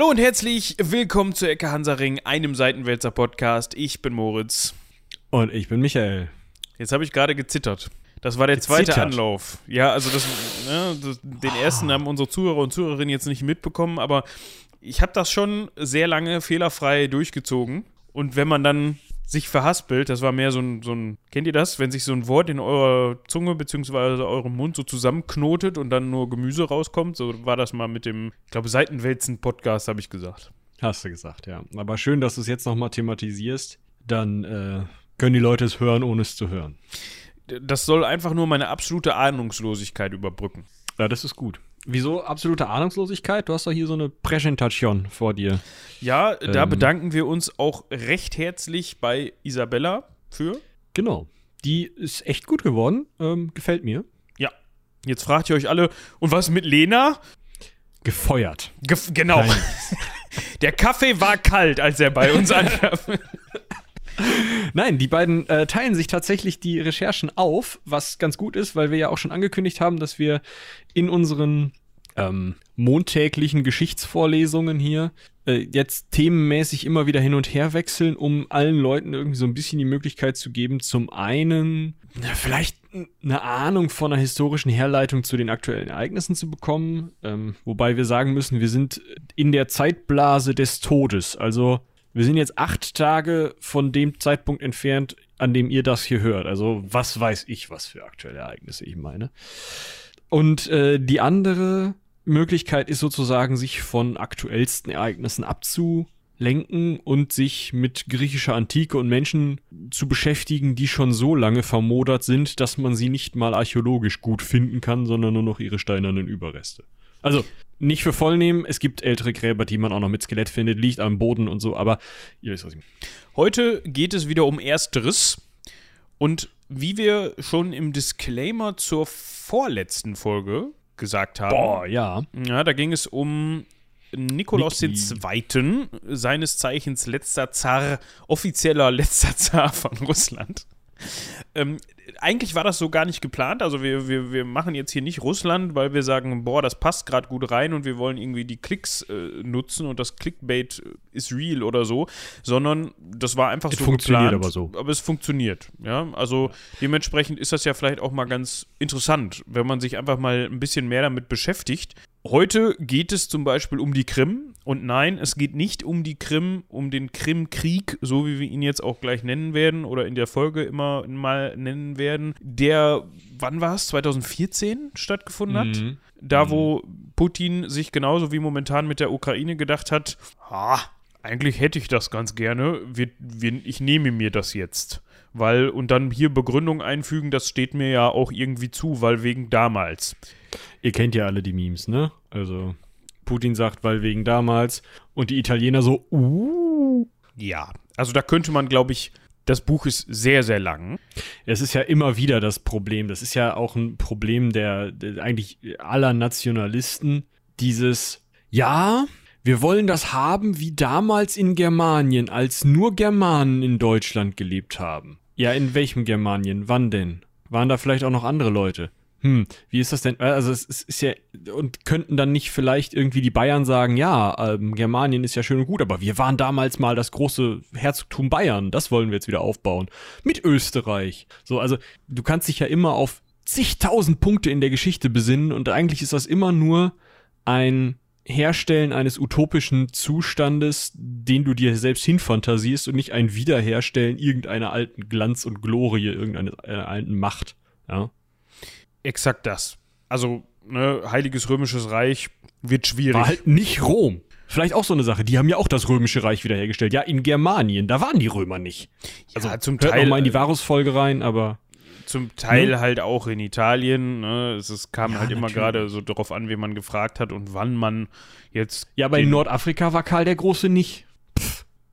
Hallo und herzlich willkommen zu Ecke Hansaring, einem Seitenwälzer Podcast. Ich bin Moritz. Und ich bin Michael. Jetzt habe ich gerade gezittert. Das war der zweite Anlauf. Ja, also den ersten haben unsere Zuhörer und Zuhörerinnen jetzt nicht mitbekommen, aber ich habe das schon sehr lange fehlerfrei durchgezogen. Und wenn man dann sich verhaspelt, das war mehr so ein, kennt ihr das? Wenn sich so ein Wort in eurer Zunge bzw. eurem Mund so zusammenknotet und dann nur Gemüse rauskommt, so war das mal mit dem, ich glaube, Seitenwälzen-Podcast, habe ich gesagt. Hast du gesagt, ja. Aber schön, dass du es jetzt nochmal thematisierst. Dann können die Leute es hören, ohne es zu hören. Das soll einfach nur meine absolute Ahnungslosigkeit überbrücken. Ja, das ist gut. Wieso absolute Ahnungslosigkeit? Du hast doch hier so eine Präsentation vor dir. Ja, da bedanken wir uns auch recht herzlich bei Isabella für. Genau, die ist echt gut geworden, gefällt mir. Ja, jetzt fragt ihr euch alle, und was mit Lena? Gefeuert. Genau. Der Kaffee war kalt, als er bei uns ankam. Nein, die beiden teilen sich tatsächlich die Recherchen auf, was ganz gut ist, weil wir ja auch schon angekündigt haben, dass wir in unseren montäglichen Geschichtsvorlesungen hier jetzt themenmäßig immer wieder hin und her wechseln, um allen Leuten irgendwie so ein bisschen die Möglichkeit zu geben, zum einen vielleicht eine Ahnung von einer historischen Herleitung zu den aktuellen Ereignissen zu bekommen, wobei wir sagen müssen, wir sind in der Zeitblase des Todes, also wir sind jetzt 8 Tage von dem Zeitpunkt entfernt, an dem ihr das hier hört. Also was weiß ich, was für aktuelle Ereignisse ich meine. Und die andere Möglichkeit ist sozusagen, sich von aktuellsten Ereignissen abzulenken und sich mit griechischer Antike und Menschen zu beschäftigen, die schon so lange vermodert sind, dass man sie nicht mal archäologisch gut finden kann, sondern nur noch ihre steinernen Überreste. Also nicht für voll nehmen, es gibt ältere Gräber, die man auch noch mit Skelett findet, liegt am Boden und so, aber ihr wisst, was ich meine. Heute geht es wieder um Ersteres und wie wir schon im Disclaimer zur vorletzten Folge gesagt haben, da ging es um Nikolaus II., seines Zeichens letzter Zar, offizieller letzter Zar von Russland. Eigentlich war das so gar nicht geplant, also wir machen jetzt hier nicht Russland, weil wir sagen, boah, das passt gerade gut rein und wir wollen irgendwie die Klicks nutzen und das Clickbait ist real oder so, sondern das war einfach so geplant, aber so. Aber es funktioniert, ja, also dementsprechend ist das ja vielleicht auch mal ganz interessant, wenn man sich einfach mal ein bisschen mehr damit beschäftigt. Heute geht es zum Beispiel um die Krim und nein, es geht nicht um die Krim, um den Krimkrieg, so wie wir ihn jetzt auch gleich nennen werden oder in der Folge immer mal nennen werden, der, wann war es, 2014 stattgefunden hat, da wo Putin sich genauso wie momentan mit der Ukraine gedacht hat, eigentlich hätte ich das ganz gerne, ich nehme mir das jetzt. Weil, und dann hier Begründung einfügen, das steht mir ja auch irgendwie zu, weil wegen damals. Ihr kennt ja alle die Memes, ne? Also, Putin sagt, weil wegen damals. Und die Italiener so, Ja, also da könnte man, glaube ich, das Buch ist sehr, sehr lang. Es ist ja immer wieder das Problem. Das ist ja auch ein Problem der eigentlich aller Nationalisten. Dieses, wir wollen das haben wie damals in Germanien, als nur Germanen in Deutschland gelebt haben. Ja, in welchem Germanien? Wann denn? Waren da vielleicht auch noch andere Leute? Wie ist das denn? Also es ist ja, und könnten dann nicht vielleicht irgendwie die Bayern sagen, Germanien ist ja schön und gut, aber wir waren damals mal das große Herzogtum Bayern, das wollen wir jetzt wieder aufbauen. Mit Österreich. So, also du kannst dich ja immer auf zigtausend Punkte in der Geschichte besinnen und eigentlich ist das immer nur ein Herstellen eines utopischen Zustandes, den du dir selbst hinfantasierst und nicht ein Wiederherstellen irgendeiner alten Glanz und Glorie, irgendeiner alten Macht. Ja. Exakt das. Also, ne, Heiliges Römisches Reich wird schwierig. War halt nicht Rom. Vielleicht auch so eine Sache. Die haben ja auch das Römische Reich wiederhergestellt. Ja, in Germanien, da waren die Römer nicht. Also, ja, zum Teil. Hört nochmal in die Varus-Folge rein, aber zum Teil halt auch in Italien. Ne? Es kam halt immer gerade so darauf an, wen man gefragt hat und wann man jetzt. Ja, aber in Nordafrika war Karl der Große nicht.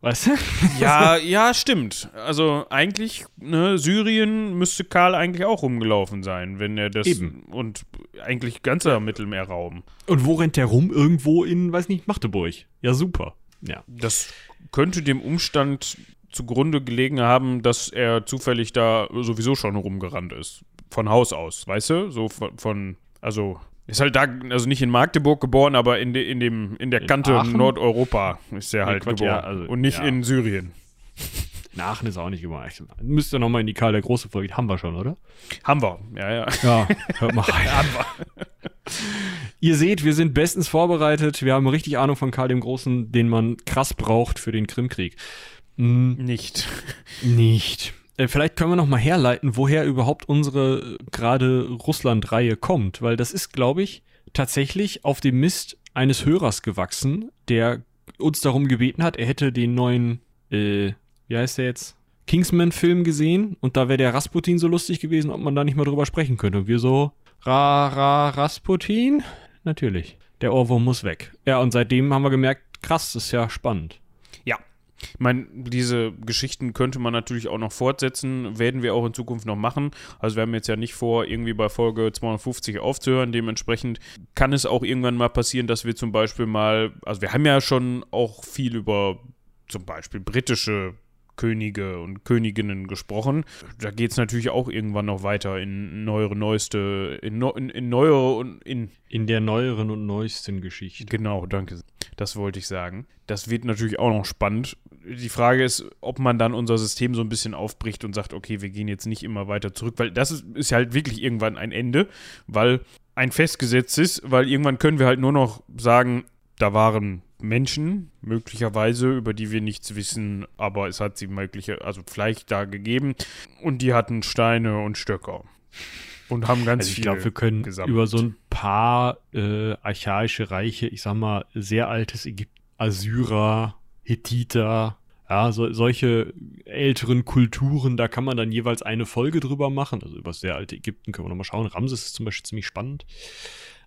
Weißt du? Ja, stimmt. Also eigentlich, ne, Syrien müsste Karl eigentlich auch rumgelaufen sein, wenn er das. Eben. Und eigentlich ganzer Mittelmeerraum. Und wo rennt der rum? Irgendwo in, weiß nicht, Magdeburg. Ja, super. Ja. Das könnte dem Umstand zugrunde gelegen haben, dass er zufällig da sowieso schon rumgerannt ist. Von Haus aus, weißt du? So von also Ist halt da, also nicht in Magdeburg geboren, aber in der Kante Aachen? Nordeuropa ist er halt geboren. Ja, also, und nicht in Syrien. In Aachen ist auch nicht geboren. Müsst ihr nochmal in die Karl der Große Folge. Haben wir schon, oder? Haben wir, ja. Ja, hört mal rein. Haben wir. Ihr seht, wir sind bestens vorbereitet. Wir haben richtig Ahnung von Karl dem Großen, den man krass braucht für den Krimkrieg. Nicht. Vielleicht können wir noch mal herleiten, woher überhaupt unsere gerade Russland-Reihe kommt. Weil das ist, glaube ich, tatsächlich auf dem Mist eines Hörers gewachsen, der uns darum gebeten hat, er hätte den neuen, wie heißt der jetzt? Kingsman-Film gesehen. Und da wäre der Rasputin so lustig gewesen, ob man da nicht mal drüber sprechen könnte. Und wir so, Rasputin? Natürlich. Der Ohrwurm muss weg. Ja, und seitdem haben wir gemerkt, krass, das ist ja spannend. Ja. Ich meine, diese Geschichten könnte man natürlich auch noch fortsetzen, werden wir auch in Zukunft noch machen. Also wir haben jetzt ja nicht vor, irgendwie bei Folge 250 aufzuhören. Dementsprechend kann es auch irgendwann mal passieren, dass wir zum Beispiel mal, also wir haben ja schon auch viel über zum Beispiel britische Könige und Königinnen gesprochen. Da geht es natürlich auch irgendwann noch weiter in der neueren und neuesten Geschichte. Genau, danke. Das wollte ich sagen. Das wird natürlich auch noch spannend. Die Frage ist, ob man dann unser System so ein bisschen aufbricht und sagt, okay, wir gehen jetzt nicht immer weiter zurück, weil das ist halt wirklich irgendwann ein Ende, weil ein festgesetzt ist, weil irgendwann können wir halt nur noch sagen, da waren Menschen, möglicherweise, über die wir nichts wissen, aber es hat sie vielleicht da gegeben und die hatten Steine und Stöcker und haben ganz viel gesammelt. Ich glaube, wir können über so ein paar archaische Reiche, ich sag mal, sehr altes Ägypten, Assyrer, Hethiter, ja, solche älteren Kulturen, da kann man dann jeweils eine Folge drüber machen. Also über das sehr alte Ägypten können wir nochmal schauen. Ramses ist zum Beispiel ziemlich spannend.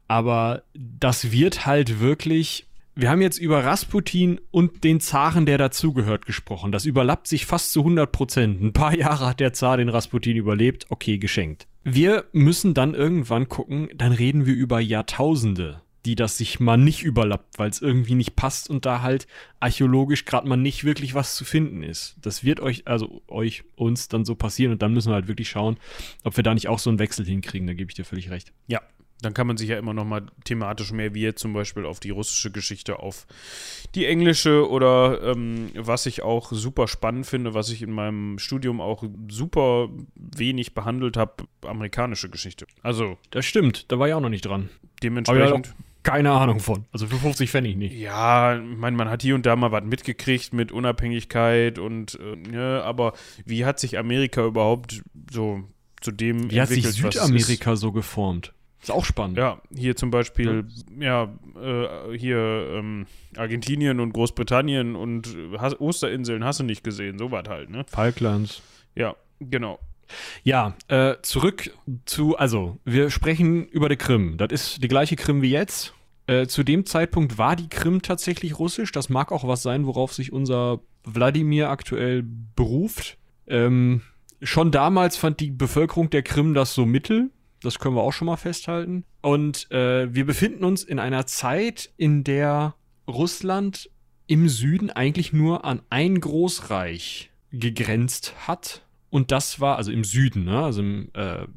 Aber das wird halt wirklich... Wir haben jetzt über Rasputin und den Zaren, der dazugehört, gesprochen. Das überlappt sich fast zu 100%. Ein paar Jahre hat der Zar den Rasputin überlebt. Okay, geschenkt. Wir müssen dann irgendwann gucken, dann reden wir über Jahrtausende, die das sich mal nicht überlappt, weil es irgendwie nicht passt und da halt archäologisch gerade mal nicht wirklich was zu finden ist. Das wird uns dann so passieren und dann müssen wir halt wirklich schauen, ob wir da nicht auch so einen Wechsel hinkriegen. Da gebe ich dir völlig recht. Ja. Dann kann man sich ja immer noch mal thematisch mehr, wie jetzt zum Beispiel auf die russische Geschichte, auf die englische oder was ich auch super spannend finde, was ich in meinem Studium auch super wenig behandelt habe, amerikanische Geschichte. Also das stimmt, da war ich auch noch nicht dran. Dementsprechend... Keine Ahnung von. Also für 50 Pfennig nicht. Ja, ich meine, man hat hier und da mal was mitgekriegt mit Unabhängigkeit und aber wie hat sich Amerika überhaupt so zu dem entwickelt? Wie hat sich Südamerika so geformt? Ist auch spannend. Ja, hier zum Beispiel, Argentinien und Großbritannien und Osterinseln hast du nicht gesehen, so was halt, ne? Falklands. Ja, genau. Ja, zurück zu, also, wir sprechen über die Krim. Das ist die gleiche Krim wie jetzt. Zu dem Zeitpunkt war die Krim tatsächlich russisch. Das mag auch was sein, worauf sich unser Wladimir aktuell beruft. Schon damals fand die Bevölkerung der Krim das so mittel. Das können wir auch schon mal festhalten. Und wir befinden uns in einer Zeit, in der Russland im Süden eigentlich nur an ein Großreich gegrenzt hat. Und das war, also im Süden, ne? Also im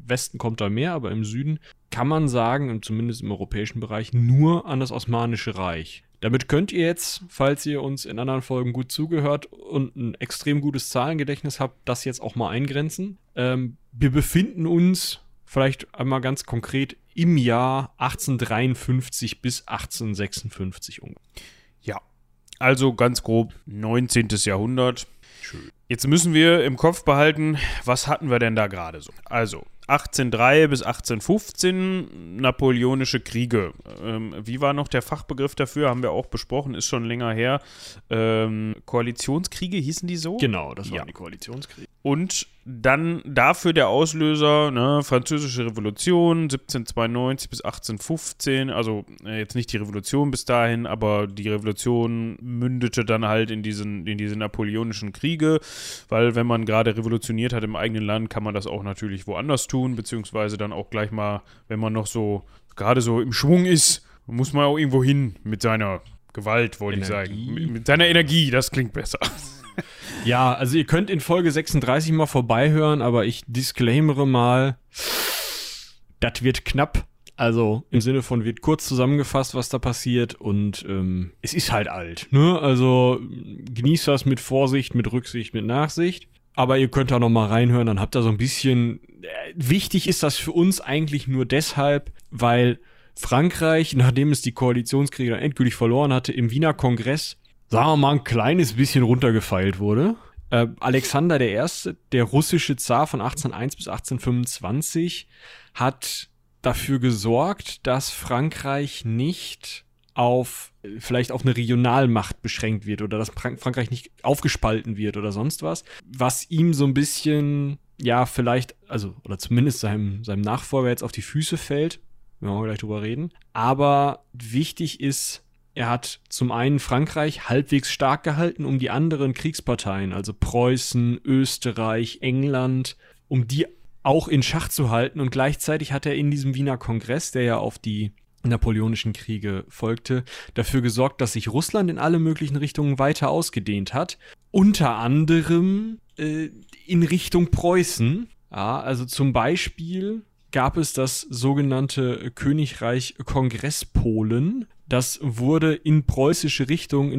Westen kommt da mehr, aber im Süden kann man sagen, zumindest im europäischen Bereich, nur an das Osmanische Reich. Damit könnt ihr jetzt, falls ihr uns in anderen Folgen gut zugehört und ein extrem gutes Zahlengedächtnis habt, das jetzt auch mal eingrenzen. Wir befinden uns... Vielleicht einmal ganz konkret im Jahr 1853 bis 1856 ungefähr. Ja, also ganz grob 19. Jahrhundert. Schön. Jetzt müssen wir im Kopf behalten, was hatten wir denn da gerade so? Also 1803 bis 1815, napoleonische Kriege. Wie war noch der Fachbegriff dafür? Haben wir auch besprochen, ist schon länger her. Koalitionskriege hießen die so? Genau, das waren die Koalitionskriege. Und dann dafür der Auslöser, ne, Französische Revolution, 1792 bis 1815, also jetzt nicht die Revolution bis dahin, aber die Revolution mündete dann halt in diese napoleonischen Kriege, weil wenn man gerade revolutioniert hat im eigenen Land, kann man das auch natürlich woanders tun, beziehungsweise dann auch gleich mal, wenn man noch so, gerade so im Schwung ist, muss man auch irgendwo hin mit seiner Gewalt, wollte ich sagen. Mit seiner Energie, das klingt besser. Ja, also ihr könnt in Folge 36 mal vorbeihören, aber ich disclaimere mal, das wird knapp. Also im Sinne von wird kurz zusammengefasst, was da passiert, und es ist halt alt, ne? Also genießt das mit Vorsicht, mit Rücksicht, mit Nachsicht. Aber ihr könnt da nochmal reinhören, dann habt ihr so ein bisschen... Wichtig ist das für uns eigentlich nur deshalb, weil Frankreich, nachdem es die Koalitionskriege dann endgültig verloren hatte, im Wiener Kongress, sagen wir mal, ein kleines bisschen runtergefeilt wurde. Alexander der Erste, der russische Zar von 1801 bis 1825, hat dafür gesorgt, dass Frankreich nicht auf, vielleicht auf eine Regionalmacht beschränkt wird oder dass Frankreich nicht aufgespalten wird oder sonst was, was ihm so ein bisschen, ja, vielleicht, also, oder zumindest seinem Nachfolger jetzt auf die Füße fällt. Wir werden gleich drüber reden. Aber wichtig ist, er hat zum einen Frankreich halbwegs stark gehalten, um die anderen Kriegsparteien, also Preußen, Österreich, England, um die auch in Schach zu halten, und gleichzeitig hat er in diesem Wiener Kongress, der ja auf die napoleonischen Kriege folgte, dafür gesorgt, dass sich Russland in alle möglichen Richtungen weiter ausgedehnt hat, unter anderem in Richtung Preußen. Ja, also zum Beispiel gab es das sogenannte Königreich Kongresspolen. Das wurde in preußische Richtung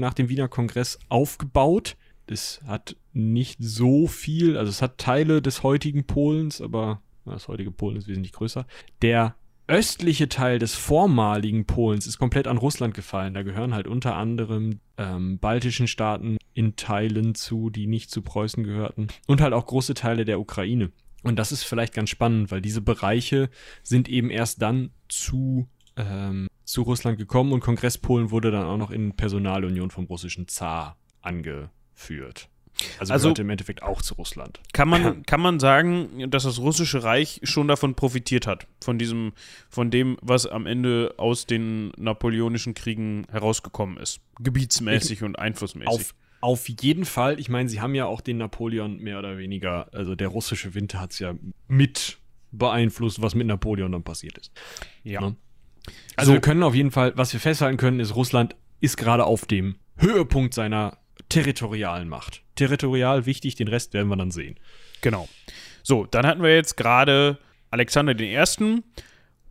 nach dem Wiener Kongress aufgebaut. Es hat nicht so viel, also es hat Teile des heutigen Polens, aber das heutige Polen ist wesentlich größer. Der östliche Teil des vormaligen Polens ist komplett an Russland gefallen. Da gehören halt unter anderem baltischen Staaten in Teilen zu, die nicht zu Preußen gehörten, und halt auch große Teile der Ukraine. Und das ist vielleicht ganz spannend, weil diese Bereiche sind eben erst dann zu Russland gekommen, und Kongresspolen wurde dann auch noch in Personalunion vom russischen Zar angeführt. Also gehört im Endeffekt auch zu Russland. Kann man sagen, dass das Russische Reich schon davon profitiert hat, von dem, was am Ende aus den napoleonischen Kriegen herausgekommen ist, gebietsmäßig und einflussmäßig? Auf jeden Fall. Ich meine, sie haben ja auch den Napoleon mehr oder weniger, also der russische Winter hat es ja mit beeinflusst, was mit Napoleon dann passiert ist. Ja. Ne? Also wir können auf jeden Fall, was wir festhalten können, ist, Russland ist gerade auf dem Höhepunkt seiner territorialen Macht. Territorial wichtig, den Rest werden wir dann sehen. Genau. So, dann hatten wir jetzt gerade Alexander I.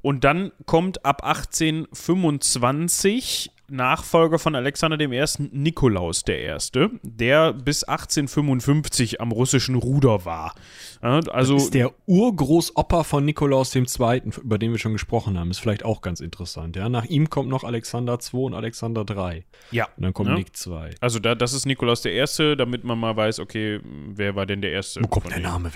Und dann kommt ab 1825 Nachfolger von Alexander I., Nikolaus der Erste, der bis 1855 am russischen Ruder war. Also, das ist der Urgroßopa von Nikolaus II., über den wir schon gesprochen haben. Ist vielleicht auch ganz interessant. Ja? Nach ihm kommt noch Alexander II. Und Alexander III. Ja. Und dann kommt Nick II. Also das ist Nikolaus der Erste, damit man mal weiß, okay, wer war denn der Erste? Wo kommt der Name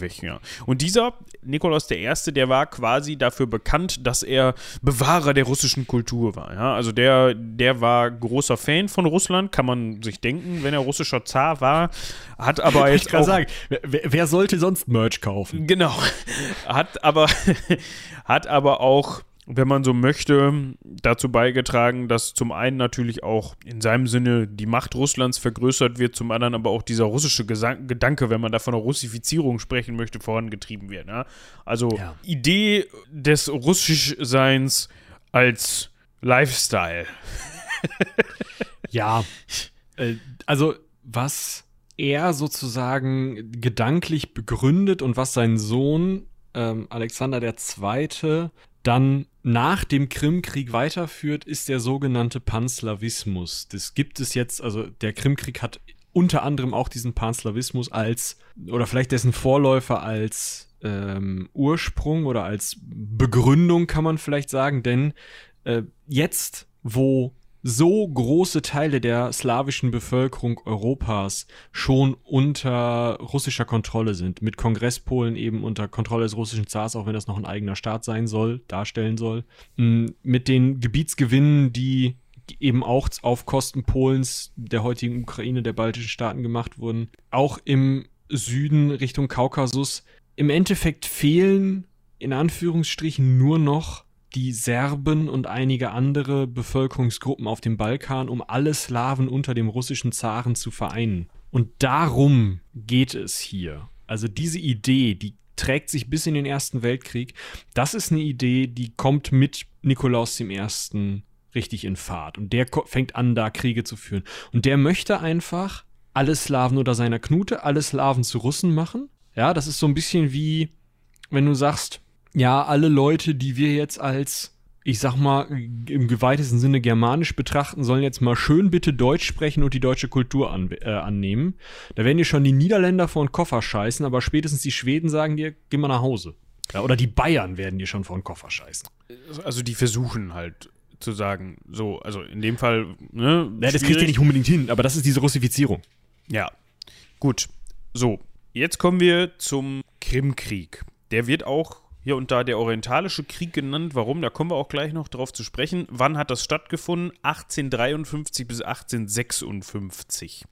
weg, ja. Und dieser Nikolaus der Erste, der war quasi dafür bekannt, dass er Bewahrer der russischen Kultur war, ja. Also der war großer Fan von Russland, kann man sich denken, wenn er russischer Zar war, hat aber jetzt ich kann auch sagen, wer sollte sonst Merch kaufen? Genau, hat aber auch, wenn man so möchte, dazu beigetragen, dass zum einen natürlich auch in seinem Sinne die Macht Russlands vergrößert wird, zum anderen aber auch dieser russische Gedanke, wenn man da von einer Russifizierung sprechen möchte, vorangetrieben wird. Ja? Also ja. Idee des Russischseins als Lifestyle. Ja, also was er sozusagen gedanklich begründet und was sein Sohn Alexander II. Dann nach dem Krimkrieg weiterführt, ist der sogenannte Panslawismus. Das gibt es jetzt, also der Krimkrieg hat unter anderem auch diesen Panslawismus als, oder vielleicht dessen Vorläufer als Ursprung oder als Begründung, kann man vielleicht sagen, denn jetzt, wo so große Teile der slawischen Bevölkerung Europas schon unter russischer Kontrolle sind, mit Kongresspolen eben unter Kontrolle des russischen Zars, auch wenn das noch ein eigener Staat sein soll, darstellen soll, mit den Gebietsgewinnen, die eben auch auf Kosten Polens, der heutigen Ukraine, der baltischen Staaten gemacht wurden, auch im Süden Richtung Kaukasus, im Endeffekt fehlen in Anführungsstrichen nur noch die Serben und einige andere Bevölkerungsgruppen auf dem Balkan, um alle Slawen unter dem russischen Zaren zu vereinen. Und darum geht es hier. Also diese Idee, die trägt sich bis in den Ersten Weltkrieg. Das ist eine Idee, die kommt mit Nikolaus I. richtig in Fahrt. Und der fängt an, da Kriege zu führen. Und der möchte einfach alle Slawen unter seiner Knute, alle Slawen zu Russen machen. Ja, das ist so ein bisschen wie, wenn du sagst, ja, alle Leute, die wir jetzt als, ich sag mal, im geweitesten Sinne germanisch betrachten, sollen jetzt mal schön bitte Deutsch sprechen und die deutsche Kultur annehmen. Da werden dir schon die Niederländer vor den Koffer scheißen, aber spätestens die Schweden sagen dir, geh mal nach Hause. Ja, oder die Bayern werden dir schon vor den Koffer scheißen. Also die versuchen halt zu sagen, so, also in dem Fall, ne? Ja, das kriegt ihr nicht unbedingt hin, aber das ist diese Russifizierung. Ja, gut. So, jetzt kommen wir zum Krimkrieg. Der wird auch hier und da der Orientalische Krieg genannt. Warum? Da kommen wir auch gleich noch drauf zu sprechen. Wann hat das stattgefunden? 1853 bis 1856.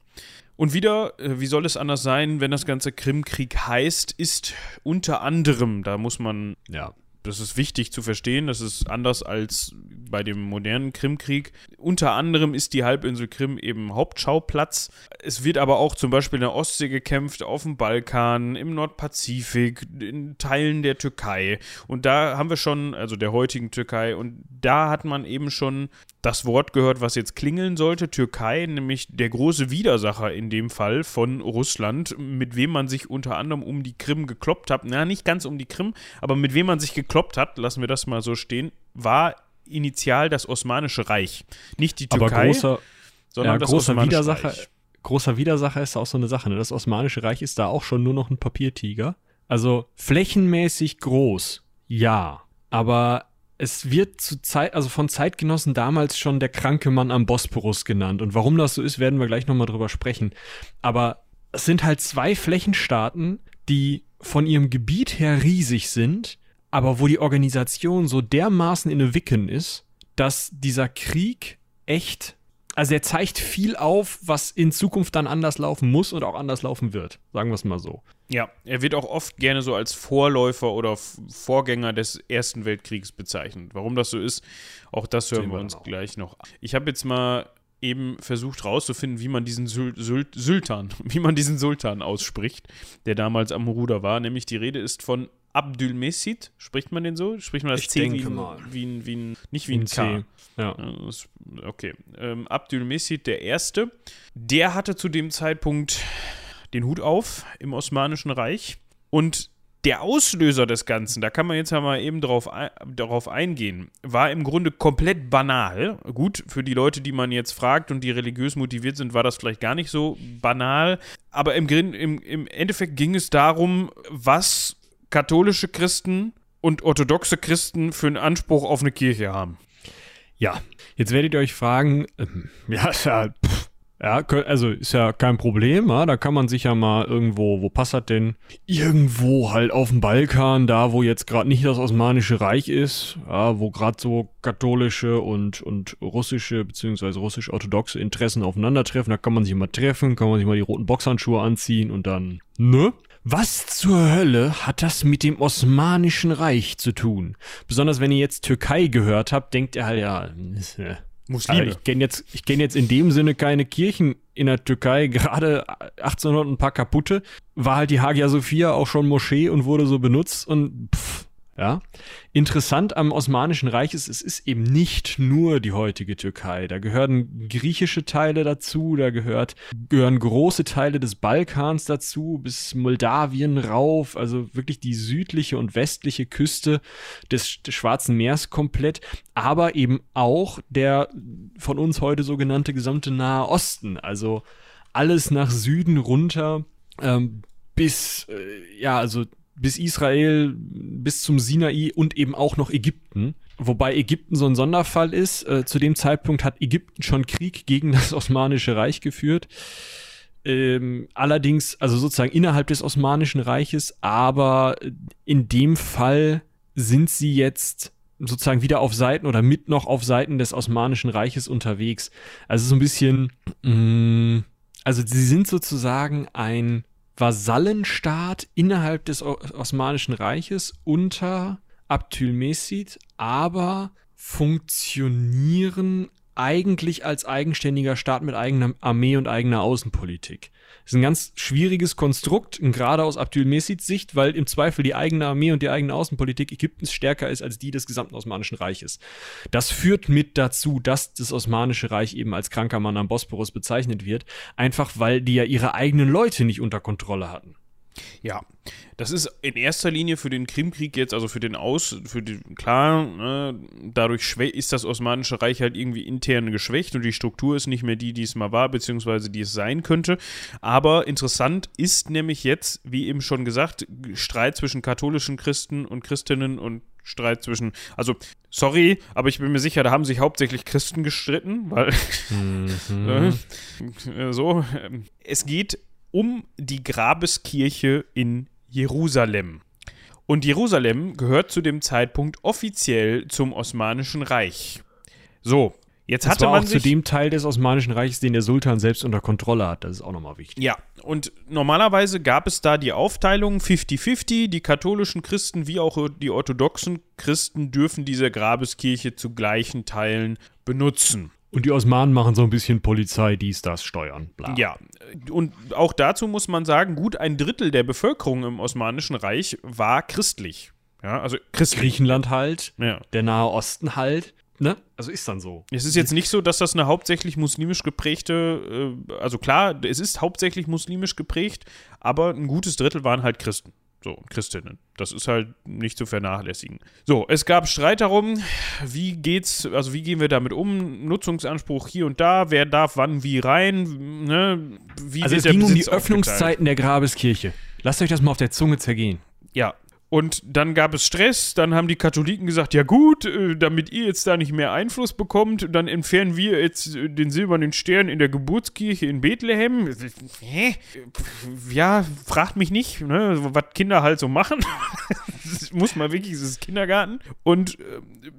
Und wieder, wie soll es anders sein, wenn das Ganze Krimkrieg heißt, ist unter anderem, da muss man, ja, das ist wichtig zu verstehen, das ist anders als bei dem modernen Krimkrieg. Unter anderem ist die Halbinsel Krim eben Hauptschauplatz. Es wird aber auch zum Beispiel in der Ostsee gekämpft, auf dem Balkan, im Nordpazifik, in Teilen der Türkei. Und da haben wir schon, also der heutigen Türkei, und da hat man eben schon das Wort gehört, was jetzt klingeln sollte, Türkei, nämlich der große Widersacher in dem Fall von Russland, mit wem man sich unter anderem um die Krim gekloppt hat, na, nicht ganz um die Krim, aber mit wem man sich gekloppt hat, lassen wir das mal so stehen, war initial das Osmanische Reich. Nicht die Türkei, aber sondern das Osmanische Widersacher, Reich. Großer Widersacher ist da auch so eine Sache, ne? Das Osmanische Reich ist da auch schon nur noch ein Papiertiger. Also flächenmäßig groß, ja, aber es wird zu Zeit, also von Zeitgenossen damals schon der kranke Mann am Bosporus genannt. Und warum das so ist, werden wir gleich nochmal drüber sprechen. Aber es sind halt zwei Flächenstaaten, die von ihrem Gebiet her riesig sind, aber wo die Organisation so dermaßen in eine Wicken ist, dass dieser Krieg echt, also er zeigt viel auf, was in Zukunft dann anders laufen muss und auch anders laufen wird. Sagen wir es mal so. Ja, er wird auch oft gerne so als Vorläufer oder Vorgänger des Ersten Weltkriegs bezeichnet. Warum das so ist, auch das hören wir uns gleich noch an. Ich habe jetzt mal eben versucht rauszufinden, wie man diesen Sultan ausspricht, der damals am Ruder war. Nämlich die Rede ist von Abdülmecid. Spricht man den so? Spricht man das ich C denke wie ein nicht wie ein K? Ja. Okay. Abdülmecid der Erste. Der hatte zu dem Zeitpunkt den Hut auf im Osmanischen Reich. Und der Auslöser des Ganzen, da kann man jetzt ja mal eben darauf eingehen, war im Grunde komplett banal. Gut, für die Leute, die man jetzt fragt und die religiös motiviert sind, war das vielleicht gar nicht so banal. Aber im Endeffekt ging es darum, was katholische Christen und orthodoxe Christen für einen Anspruch auf eine Kirche haben. Ja, jetzt werdet ihr euch fragen, ja, also ist ja kein Problem, ja? Da kann man sich ja mal irgendwo, wo passt das denn? Irgendwo halt auf dem Balkan, da wo jetzt gerade nicht das Osmanische Reich ist, ja, wo gerade so katholische und russische bzw. russisch-orthodoxe Interessen aufeinandertreffen, da kann man sich mal treffen, kann man sich mal die roten Boxhandschuhe anziehen und dann, ne? Was zur Hölle hat das mit dem Osmanischen Reich zu tun? Besonders wenn ihr jetzt Türkei gehört habt, denkt ihr halt, ja, Muslime. Also ich kenne jetzt in dem Sinne keine Kirchen in der Türkei, gerade 1800 ein paar kaputte, war halt die Hagia Sophia auch schon Moschee und wurde so benutzt und ja. Interessant am Osmanischen Reich ist, es ist eben nicht nur die heutige Türkei, da gehören griechische Teile dazu, da gehören große Teile des Balkans dazu, bis Moldawien rauf, also wirklich die südliche und westliche Küste des Schwarzen Meers komplett, aber eben auch der von uns heute sogenannte gesamte Nahe Osten, also alles nach Süden runter, bis Israel, bis zum Sinai und eben auch noch Ägypten. Wobei Ägypten so ein Sonderfall ist. Zu dem Zeitpunkt hat Ägypten schon Krieg gegen das Osmanische Reich geführt. Allerdings, also sozusagen innerhalb des Osmanischen Reiches, aber in dem Fall sind sie jetzt sozusagen wieder auf Seiten oder mit noch auf Seiten des Osmanischen Reiches unterwegs. Also so ein bisschen, also sie sind sozusagen ein Vasallenstaat innerhalb des Osmanischen Reiches unter Abdülmecid, aber funktionieren eigentlich als eigenständiger Staat mit eigener Armee und eigener Außenpolitik. Das ist ein ganz schwieriges Konstrukt, gerade aus Abdülmecids Sicht, weil im Zweifel die eigene Armee und die eigene Außenpolitik Ägyptens stärker ist als die des gesamten Osmanischen Reiches. Das führt mit dazu, dass das Osmanische Reich eben als kranker Mann am Bosporus bezeichnet wird, einfach weil die ja ihre eigenen Leute nicht unter Kontrolle hatten. Ja, das ist in erster Linie für den Krimkrieg jetzt, also für den klar, ne, dadurch ist das Osmanische Reich halt irgendwie intern geschwächt und die Struktur ist nicht mehr die, die es mal war, beziehungsweise die es sein könnte. Aber interessant ist nämlich jetzt, wie eben schon gesagt, Streit zwischen katholischen Christen und Christinnen und Streit zwischen, also sorry, aber ich bin mir sicher, da haben sich hauptsächlich Christen gestritten, weil so, es geht um die Grabeskirche in Jerusalem. Und Jerusalem gehört zu dem Zeitpunkt offiziell zum Osmanischen Reich. So, jetzt hatte man sich... Das war auch zu dem Teil des Osmanischen Reiches, den der Sultan selbst unter Kontrolle hat. Das ist auch nochmal wichtig. Ja, und normalerweise gab es da die Aufteilung 50-50. Die katholischen Christen wie auch die orthodoxen Christen dürfen diese Grabeskirche zu gleichen Teilen benutzen. Und die Osmanen machen so ein bisschen Polizei, dies, das, Steuern, bla. Ja, und auch dazu muss man sagen, gut ein Drittel der Bevölkerung im Osmanischen Reich war christlich. Ja, also christlich. Griechenland halt, ja. Der Nahe Osten halt, ne? Also ist dann so. Es ist jetzt nicht so, dass das eine hauptsächlich muslimisch geprägte, also klar, es ist hauptsächlich muslimisch geprägt, aber ein gutes Drittel waren halt Christen. So, Christinnen. Das ist halt nicht zu vernachlässigen. So, es gab Streit darum, wie gehen wir damit um? Nutzungsanspruch hier und da, wer darf wann wie rein? Ne? Wie also es ging um die Öffnungszeiten der Grabeskirche. Lasst euch das mal auf der Zunge zergehen. Ja. Und dann gab es Stress, dann haben die Katholiken gesagt, ja gut, damit ihr jetzt da nicht mehr Einfluss bekommt, dann entfernen wir jetzt den silbernen Stern in der Geburtskirche in Bethlehem. Hä? Ja, fragt mich nicht, ne, was Kinder halt so machen. Das muss man wirklich, das ist Kindergarten. Und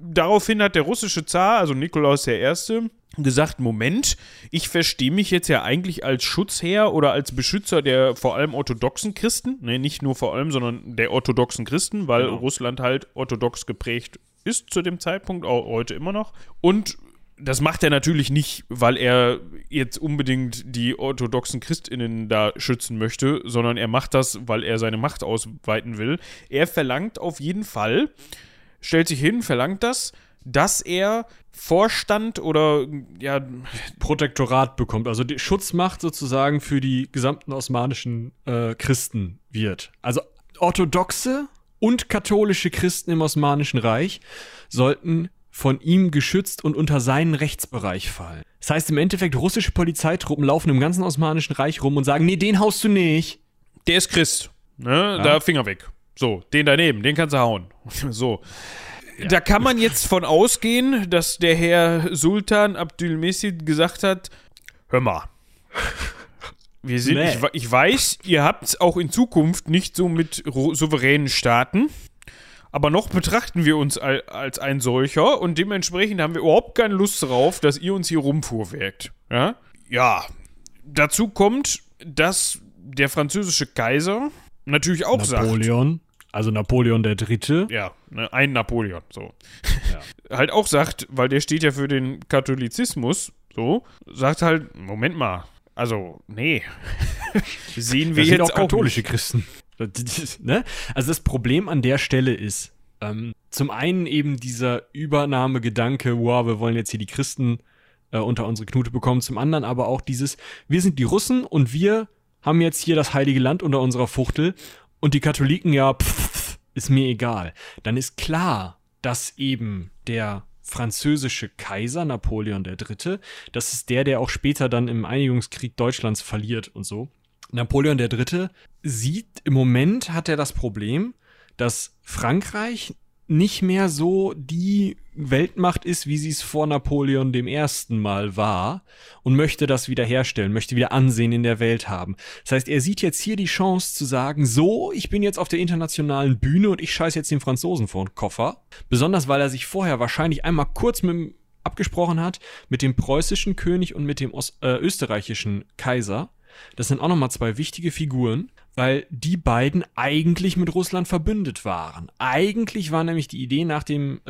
daraufhin hat der russische Zar, also Nikolaus der Erste, gesagt, Moment, ich verstehe mich jetzt ja eigentlich als Schutzherr oder als Beschützer der vor allem orthodoxen Christen, ne, nicht nur vor allem, sondern der orthodoxen Christen, weil genau. Russland halt orthodox geprägt ist zu dem Zeitpunkt, auch heute immer noch. Und das macht er natürlich nicht, weil er jetzt unbedingt die orthodoxen ChristInnen da schützen möchte, sondern er macht das, weil er seine Macht ausweiten will. Er verlangt auf jeden Fall, stellt sich hin, verlangt das, dass er Vorstand oder ja Protektorat bekommt, also die Schutzmacht sozusagen für die gesamten osmanischen Christen wird. Also orthodoxe und katholische Christen im Osmanischen Reich sollten von ihm geschützt und unter seinen Rechtsbereich fallen. Das heißt im Endeffekt, russische Polizeitruppen laufen im ganzen Osmanischen Reich rum und sagen, nee, den haust du nicht. Der ist Christ, ne? Ja. Da Finger weg. So, den daneben, den kannst du hauen. So. Ja. Da kann man jetzt von ausgehen, dass der Herr Sultan Abdülmecid gesagt hat, hör mal, wir sind, ich weiß, ihr habt es auch in Zukunft nicht so mit souveränen Staaten, aber noch betrachten wir uns als ein solcher und dementsprechend haben wir überhaupt keine Lust drauf, dass ihr uns hier rumfuhrwerkt. Ja? Ja, dazu kommt, dass der französische Kaiser natürlich auch sagt. Napoleon. Also Napoleon der Dritte. Ja, ne, ein Napoleon, so. Ja. Halt auch sagt, weil der steht ja für den Katholizismus, so, sagt halt, Moment mal, also, nee. Sehen wir das jetzt sind auch katholische Christen. Ne? Also das Problem an der Stelle ist, zum einen eben dieser Übernahmegedanke, wow, wir wollen jetzt hier die Christen unter unsere Knute bekommen, zum anderen aber auch dieses, wir sind die Russen und wir haben jetzt hier das Heilige Land unter unserer Fuchtel. Und die Katholiken, ja, pff, ist mir egal. Dann ist klar, dass eben der französische Kaiser, Napoleon III., das ist der auch später dann im Einigungskrieg Deutschlands verliert und so. Napoleon III. Sieht, im Moment hat er das Problem, dass Frankreich nicht mehr so die Weltmacht ist, wie sie es vor Napoleon dem Ersten Mal war und möchte das wieder herstellen, möchte wieder Ansehen in der Welt haben. Das heißt, er sieht jetzt hier die Chance zu sagen, so, ich bin jetzt auf der internationalen Bühne und ich scheiß jetzt den Franzosen vor den Koffer. Besonders, weil er sich vorher wahrscheinlich einmal kurz abgesprochen hat mit dem preußischen König und mit dem österreichischen Kaiser. Das sind auch nochmal zwei wichtige Figuren, weil die beiden eigentlich mit Russland verbündet waren. Eigentlich war nämlich die Idee nach dem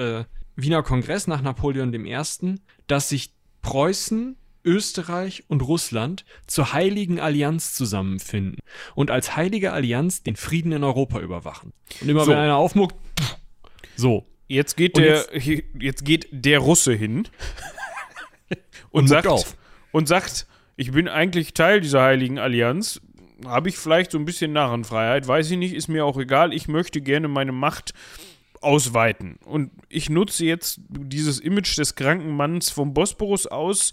Wiener Kongress, nach Napoleon I., dass sich Preußen, Österreich und Russland zur Heiligen Allianz zusammenfinden und als Heilige Allianz den Frieden in Europa überwachen. Und immer so. Wenn einer aufmuckt, so. Jetzt geht der Russe hin und sagt, ich bin eigentlich Teil dieser Heiligen Allianz. habe ich vielleicht so ein bisschen Narrenfreiheit, weiß ich nicht, ist mir auch egal, ich möchte gerne meine Macht ausweiten. Und ich nutze jetzt dieses Image des kranken Manns vom Bosporus aus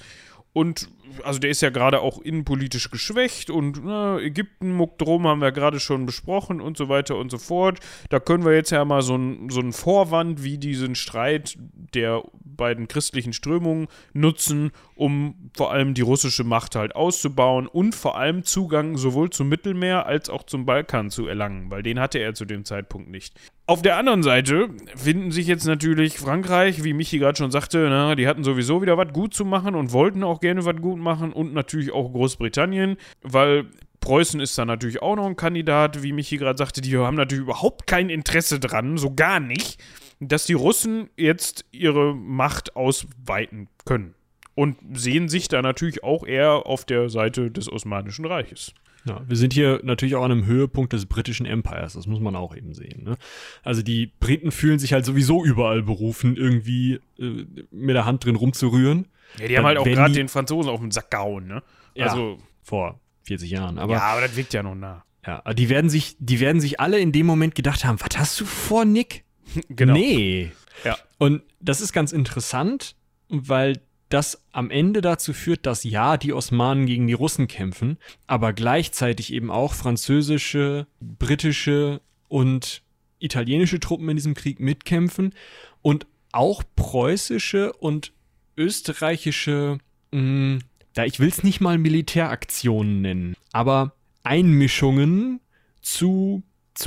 und, also der ist ja gerade auch innenpolitisch geschwächt und Ägypten, Muckdrum haben wir gerade schon besprochen und so weiter und so fort. Da können wir jetzt ja mal so einen Vorwand wie diesen Streit der beiden christlichen Strömungen nutzen, um vor allem die russische Macht halt auszubauen und vor allem Zugang sowohl zum Mittelmeer als auch zum Balkan zu erlangen, weil den hatte er zu dem Zeitpunkt nicht. Auf der anderen Seite finden sich jetzt natürlich Frankreich, wie Michi gerade schon sagte, die hatten sowieso wieder was gut zu machen und wollten auch gerne was gut machen und natürlich auch Großbritannien, weil Preußen ist da natürlich auch noch ein Kandidat, wie Michi gerade sagte, die haben natürlich überhaupt kein Interesse dran, so gar nicht, dass die Russen jetzt ihre Macht ausweiten können und sehen sich da natürlich auch eher auf der Seite des Osmanischen Reiches. Ja, wir sind hier natürlich auch an einem Höhepunkt des britischen Empires, das muss man auch eben sehen. Ne? Also die Briten fühlen sich halt sowieso überall berufen, irgendwie mit der Hand drin rumzurühren. Ja, die haben halt auch gerade den Franzosen auf den Sack gehauen, ne? Also ja, vor 40 Jahren. Aber, ja, aber das liegt ja noch nah. Ja, die werden sich alle in dem Moment gedacht haben, was hast du vor, Nick? Genau. Nee. Ja. Und das ist ganz interessant, weil das am Ende dazu führt, dass ja, die Osmanen gegen die Russen kämpfen, aber gleichzeitig eben auch französische, britische und italienische Truppen in diesem Krieg mitkämpfen und auch preußische und österreichische, ich will es nicht mal Militäraktionen nennen, aber Einmischungen zu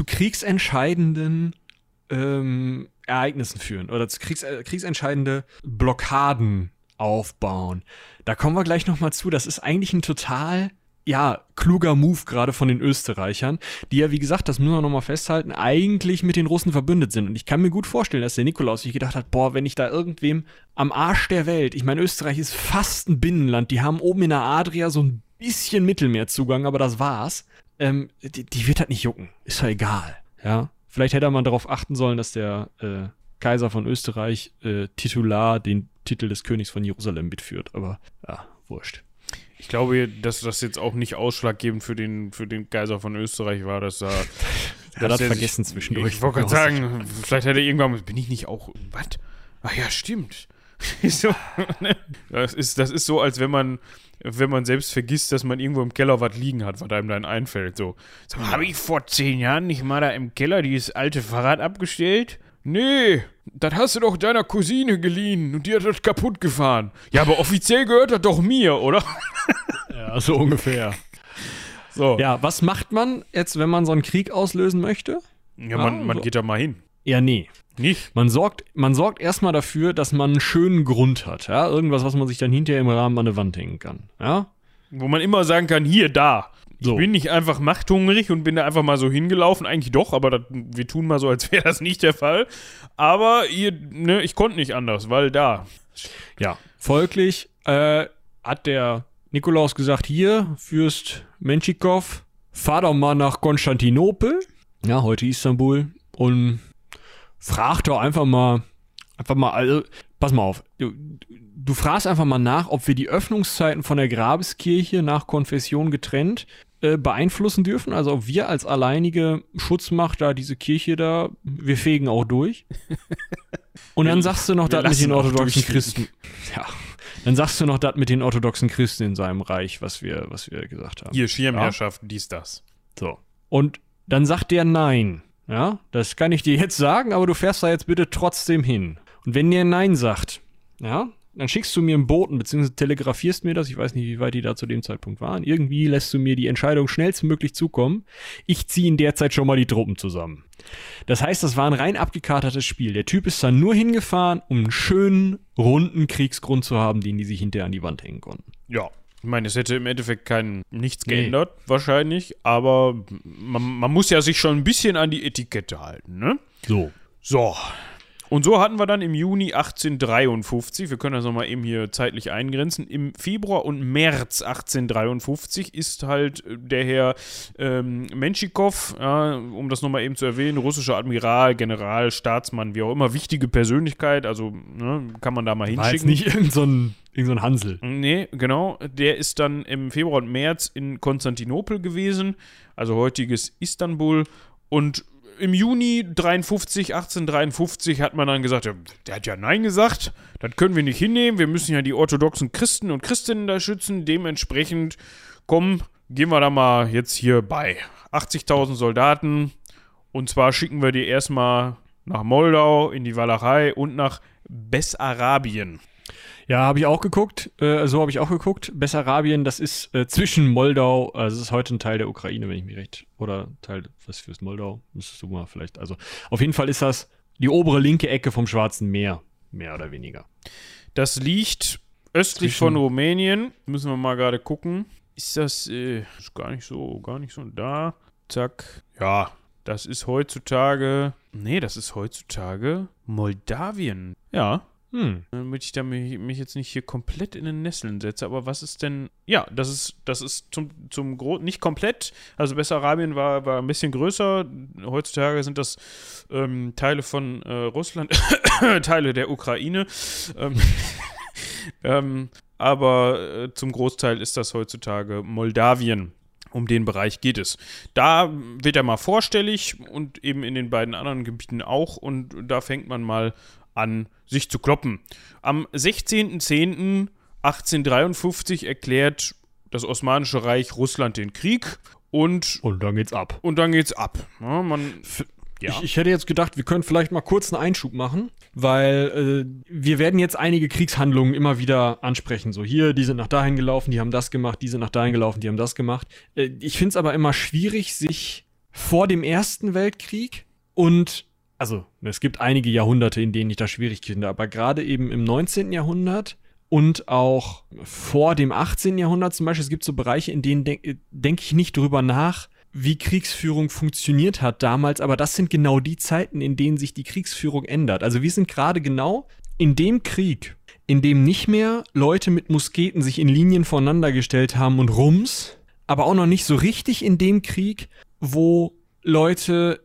kriegsentscheidenden Ereignissen führen oder zu kriegsentscheidende Blockaden aufbauen. Da kommen wir gleich nochmal zu. Das ist eigentlich ein total, kluger Move gerade von den Österreichern, die ja, wie gesagt, das müssen wir nochmal festhalten, eigentlich mit den Russen verbündet sind. Und ich kann mir gut vorstellen, dass der Nikolaus sich gedacht hat, boah, wenn ich da irgendwem am Arsch der Welt, ich meine, Österreich ist fast ein Binnenland, die haben oben in der Adria so ein bisschen Mittelmeerzugang, aber das war's. Die wird halt nicht jucken. Ist ja egal. Ja? Vielleicht hätte man darauf achten sollen, dass der Kaiser von Österreich titular den Titel des Königs von Jerusalem mitführt, aber ja, wurscht. Ich glaube, dass das jetzt auch nicht ausschlaggebend für den Kaiser von Österreich war, dass er das vergessen zwischendurch. Ich wollte gerade sagen, vielleicht hätte er irgendwann, bin ich nicht auch, was? Ach ja, stimmt. Das ist so, als wenn man selbst vergisst, dass man irgendwo im Keller was liegen hat, was einem dann einfällt. So, habe ich vor 10 Jahren nicht mal da im Keller dieses alte Fahrrad abgestellt? Nee, das hast du doch deiner Cousine geliehen und die hat das kaputt gefahren. Ja, aber offiziell gehört das doch mir, oder? Ja, so ungefähr. So. Ja, was macht man jetzt, wenn man so einen Krieg auslösen möchte? Ja, man geht da mal hin. Ja, nee. Nicht? Man sorgt erstmal dafür, dass man einen schönen Grund hat. Ja? Irgendwas, was man sich dann hinterher im Rahmen an eine Wand hängen kann. Ja? Wo man immer sagen kann, hier, da. So. Ich bin nicht einfach machthungrig und bin da einfach mal so hingelaufen. Eigentlich doch, aber wir tun mal so, als wäre das nicht der Fall. Aber ich konnte nicht anders, weil da. Ja, folglich hat der Nikolaus gesagt, hier, Fürst Menschikow, fahr doch mal nach Konstantinopel, ja, heute Istanbul, und frag doch einfach mal, also, pass mal auf, du fragst einfach mal nach, ob wir die Öffnungszeiten von der Grabeskirche nach Konfession getrennt beeinflussen dürfen. Also ob wir als alleinige Schutzmacht da, diese Kirche da, wir fegen auch durch. Und dann sagst du noch das mit den orthodoxen Christen. Ja, dann sagst du noch das mit den orthodoxen Christen in seinem Reich, was wir gesagt haben. Hier, Schirmherrschaft, ja? Dies, das. So. Und dann sagt der nein. Ja, das kann ich dir jetzt sagen, aber du fährst da jetzt bitte trotzdem hin. Und wenn der nein sagt, ja, dann schickst du mir einen Boten, beziehungsweise telegrafierst mir das. Ich weiß nicht, wie weit die da zu dem Zeitpunkt waren. Irgendwie lässt du mir die Entscheidung schnellstmöglich zukommen. Ich ziehe in der Zeit schon mal die Truppen zusammen. Das heißt, das war ein rein abgekatertes Spiel. Der Typ ist dann nur hingefahren, um einen schönen, runden Kriegsgrund zu haben, den die sich hinterher an die Wand hängen konnten. Ja, ich meine, es hätte im Endeffekt nichts geändert, wahrscheinlich. Aber man muss ja sich schon ein bisschen an die Etikette halten, ne? So. Und so hatten wir dann im Juni 1853, wir können das nochmal eben hier zeitlich eingrenzen, im Februar und März 1853 ist halt der Herr Menschikow, um das nochmal eben zu erwähnen, russischer Admiral, General, Staatsmann, wie auch immer, wichtige Persönlichkeit, also kann man da mal hinschicken. War jetzt nicht irgendein Irgend so ein Hansel. Nee, genau. Der ist dann im Februar und März in Konstantinopel gewesen, also heutiges Istanbul. Und im Juni 1853 hat man dann gesagt, ja, der hat ja Nein gesagt, das können wir nicht hinnehmen, wir müssen ja die orthodoxen Christen und Christinnen da schützen, dementsprechend, komm, gehen wir da mal jetzt hier bei 80.000 Soldaten und zwar schicken wir die erstmal nach Moldau, in die Walachei und nach Bessarabien. Ja, habe ich auch geguckt, Bessarabien, das ist zwischen Moldau, also es ist heute ein Teil der Ukraine, wenn ich mich recht, oder Teil, was fürs Moldau, müsstest du mal vielleicht, also auf jeden Fall ist das die obere linke Ecke vom Schwarzen Meer, mehr oder weniger. Das liegt östlich von Rumänien, müssen wir mal gerade gucken, ist das, ist gar nicht so da, zack, ja, das ist heutzutage Moldawien, ja. Damit ich da mich jetzt nicht hier komplett in den Nesseln setze, aber was ist denn, ja, das ist zum Großen, nicht komplett, also Bessarabien war ein bisschen größer, heutzutage sind das Teile von Russland, Teile der Ukraine, aber zum Großteil ist das heutzutage Moldawien. Um den Bereich geht es. Da wird er mal vorstellig und eben in den beiden anderen Gebieten auch und da fängt man mal an, sich zu kloppen. Am 16.10.1853 erklärt das Osmanische Reich Russland den Krieg und dann geht's ab. Und dann geht's ab. Ja, ich hätte jetzt gedacht, wir können vielleicht mal kurz einen Einschub machen, weil wir werden jetzt einige Kriegshandlungen immer wieder ansprechen. So hier, die sind nach dahin gelaufen, die haben das gemacht, die sind nach dahin gelaufen, die haben das gemacht. Ich finde es aber immer schwierig, sich vor dem Ersten Weltkrieg und also, es gibt einige Jahrhunderte, in denen ich da Schwierigkeiten habe, aber gerade eben im 19. Jahrhundert und auch vor dem 18. Jahrhundert zum Beispiel, es gibt so Bereiche, in denen denke ich nicht drüber nach, wie Kriegsführung funktioniert hat damals, aber das sind genau die Zeiten, in denen sich die Kriegsführung ändert. Also wir sind gerade genau in dem Krieg, in dem nicht mehr Leute mit Musketen sich in Linien voneinander gestellt haben und rums, aber auch noch nicht so richtig in dem Krieg, wo Leute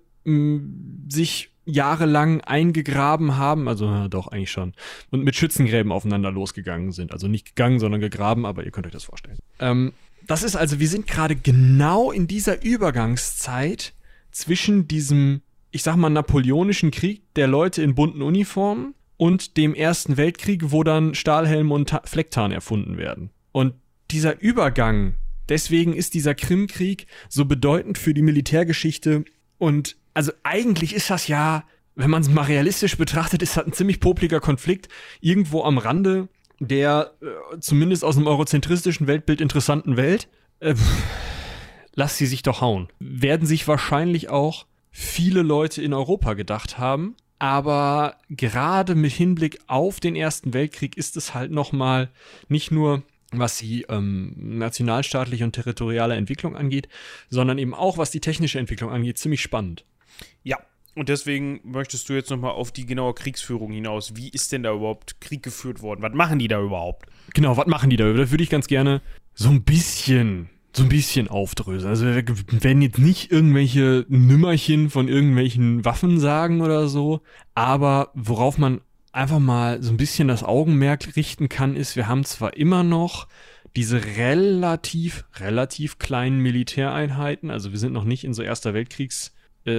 sich jahrelang eingegraben haben, also doch eigentlich schon, und mit Schützengräben aufeinander losgegangen sind. Also nicht gegangen, sondern gegraben, aber ihr könnt euch das vorstellen. Das ist also, wir sind gerade genau in dieser Übergangszeit zwischen diesem, ich sag mal, napoleonischen Krieg der Leute in bunten Uniformen und dem Ersten Weltkrieg, wo dann Stahlhelme und Flecktarn erfunden werden. Und dieser Übergang, deswegen ist dieser Krimkrieg so bedeutend für die Militärgeschichte und also eigentlich ist das ja, wenn man es mal realistisch betrachtet, ist das ein ziemlich popliger Konflikt irgendwo am Rande der zumindest aus einem eurozentristischen Weltbild interessanten Welt. Lass sie sich doch hauen. Werden sich wahrscheinlich auch viele Leute in Europa gedacht haben, aber gerade mit Hinblick auf den Ersten Weltkrieg ist es halt nochmal nicht nur was die nationalstaatliche und territoriale Entwicklung angeht, sondern eben auch was die technische Entwicklung angeht, ziemlich spannend. Ja, und deswegen möchtest du jetzt nochmal auf die genaue Kriegsführung hinaus. Wie ist denn da überhaupt Krieg geführt worden? Was machen die da überhaupt? Genau, was machen die da? Da würde ich ganz gerne so ein bisschen aufdröseln. Also wir werden jetzt nicht irgendwelche Nümmerchen von irgendwelchen Waffen sagen oder so, aber worauf man einfach mal so ein bisschen das Augenmerk richten kann, ist, wir haben zwar immer noch diese relativ kleinen Militäreinheiten, also wir sind noch nicht in so Erster Weltkriegs-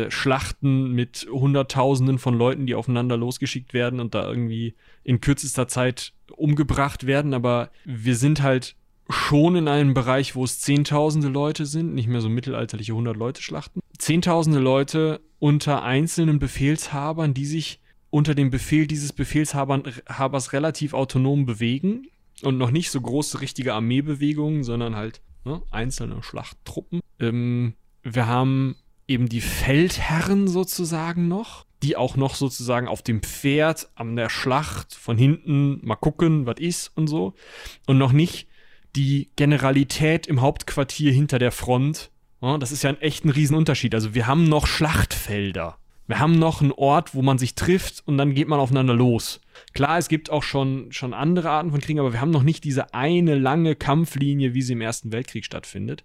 Schlachten mit Hunderttausenden von Leuten, die aufeinander losgeschickt werden und da irgendwie in kürzester Zeit umgebracht werden, aber wir sind halt schon in einem Bereich, wo es Zehntausende Leute sind, nicht mehr so mittelalterliche 100-Leute-Schlachten. Zehntausende Leute unter einzelnen Befehlshabern, die sich unter dem Befehl dieses Befehlshabers relativ autonom bewegen und noch nicht so große richtige Armeebewegungen, sondern halt einzelne Schlachttruppen. Wir haben eben die Feldherren sozusagen noch, die auch noch sozusagen auf dem Pferd an der Schlacht von hinten mal gucken, was ist und so. Und noch nicht die Generalität im Hauptquartier hinter der Front. Das ist ja echt ein Riesenunterschied. Also wir haben noch Schlachtfelder. Wir haben noch einen Ort, wo man sich trifft und dann geht man aufeinander los. Klar, es gibt auch schon andere Arten von Kriegen, aber wir haben noch nicht diese eine lange Kampflinie, wie sie im Ersten Weltkrieg stattfindet.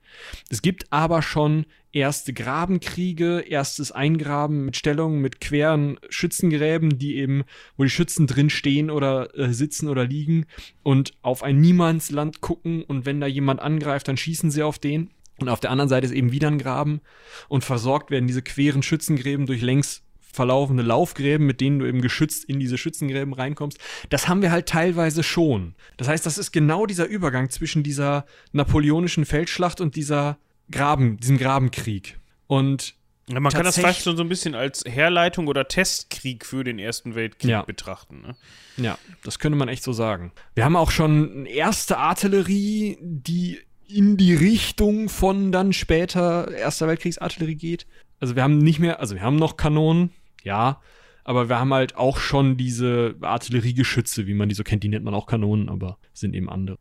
Es gibt aber schon erste Grabenkriege, erstes Eingraben mit Stellungen, mit queren Schützengräben, die eben, wo die Schützen drin stehen oder sitzen oder liegen und auf ein Niemandsland gucken und wenn da jemand angreift, dann schießen sie auf den. Und auf der anderen Seite ist eben wieder ein Graben und versorgt werden diese queren Schützengräben durch längs verlaufende Laufgräben, mit denen du eben geschützt in diese Schützengräben reinkommst. Das haben wir halt teilweise schon. Das heißt, das ist genau dieser Übergang zwischen dieser napoleonischen Feldschlacht und diesem Grabenkrieg. Und ja, man kann das vielleicht schon so ein bisschen als Herleitung oder Testkrieg für den Ersten Weltkrieg betrachten. Ne? Ja, das könnte man echt so sagen. Wir haben auch schon erste Artillerie, die in die Richtung von dann später Erster Weltkriegsartillerie geht. Also wir haben nicht mehr, also wir haben noch Kanonen, ja, aber wir haben halt auch schon diese Artilleriegeschütze, wie man die so kennt, die nennt man auch Kanonen, aber sind eben andere.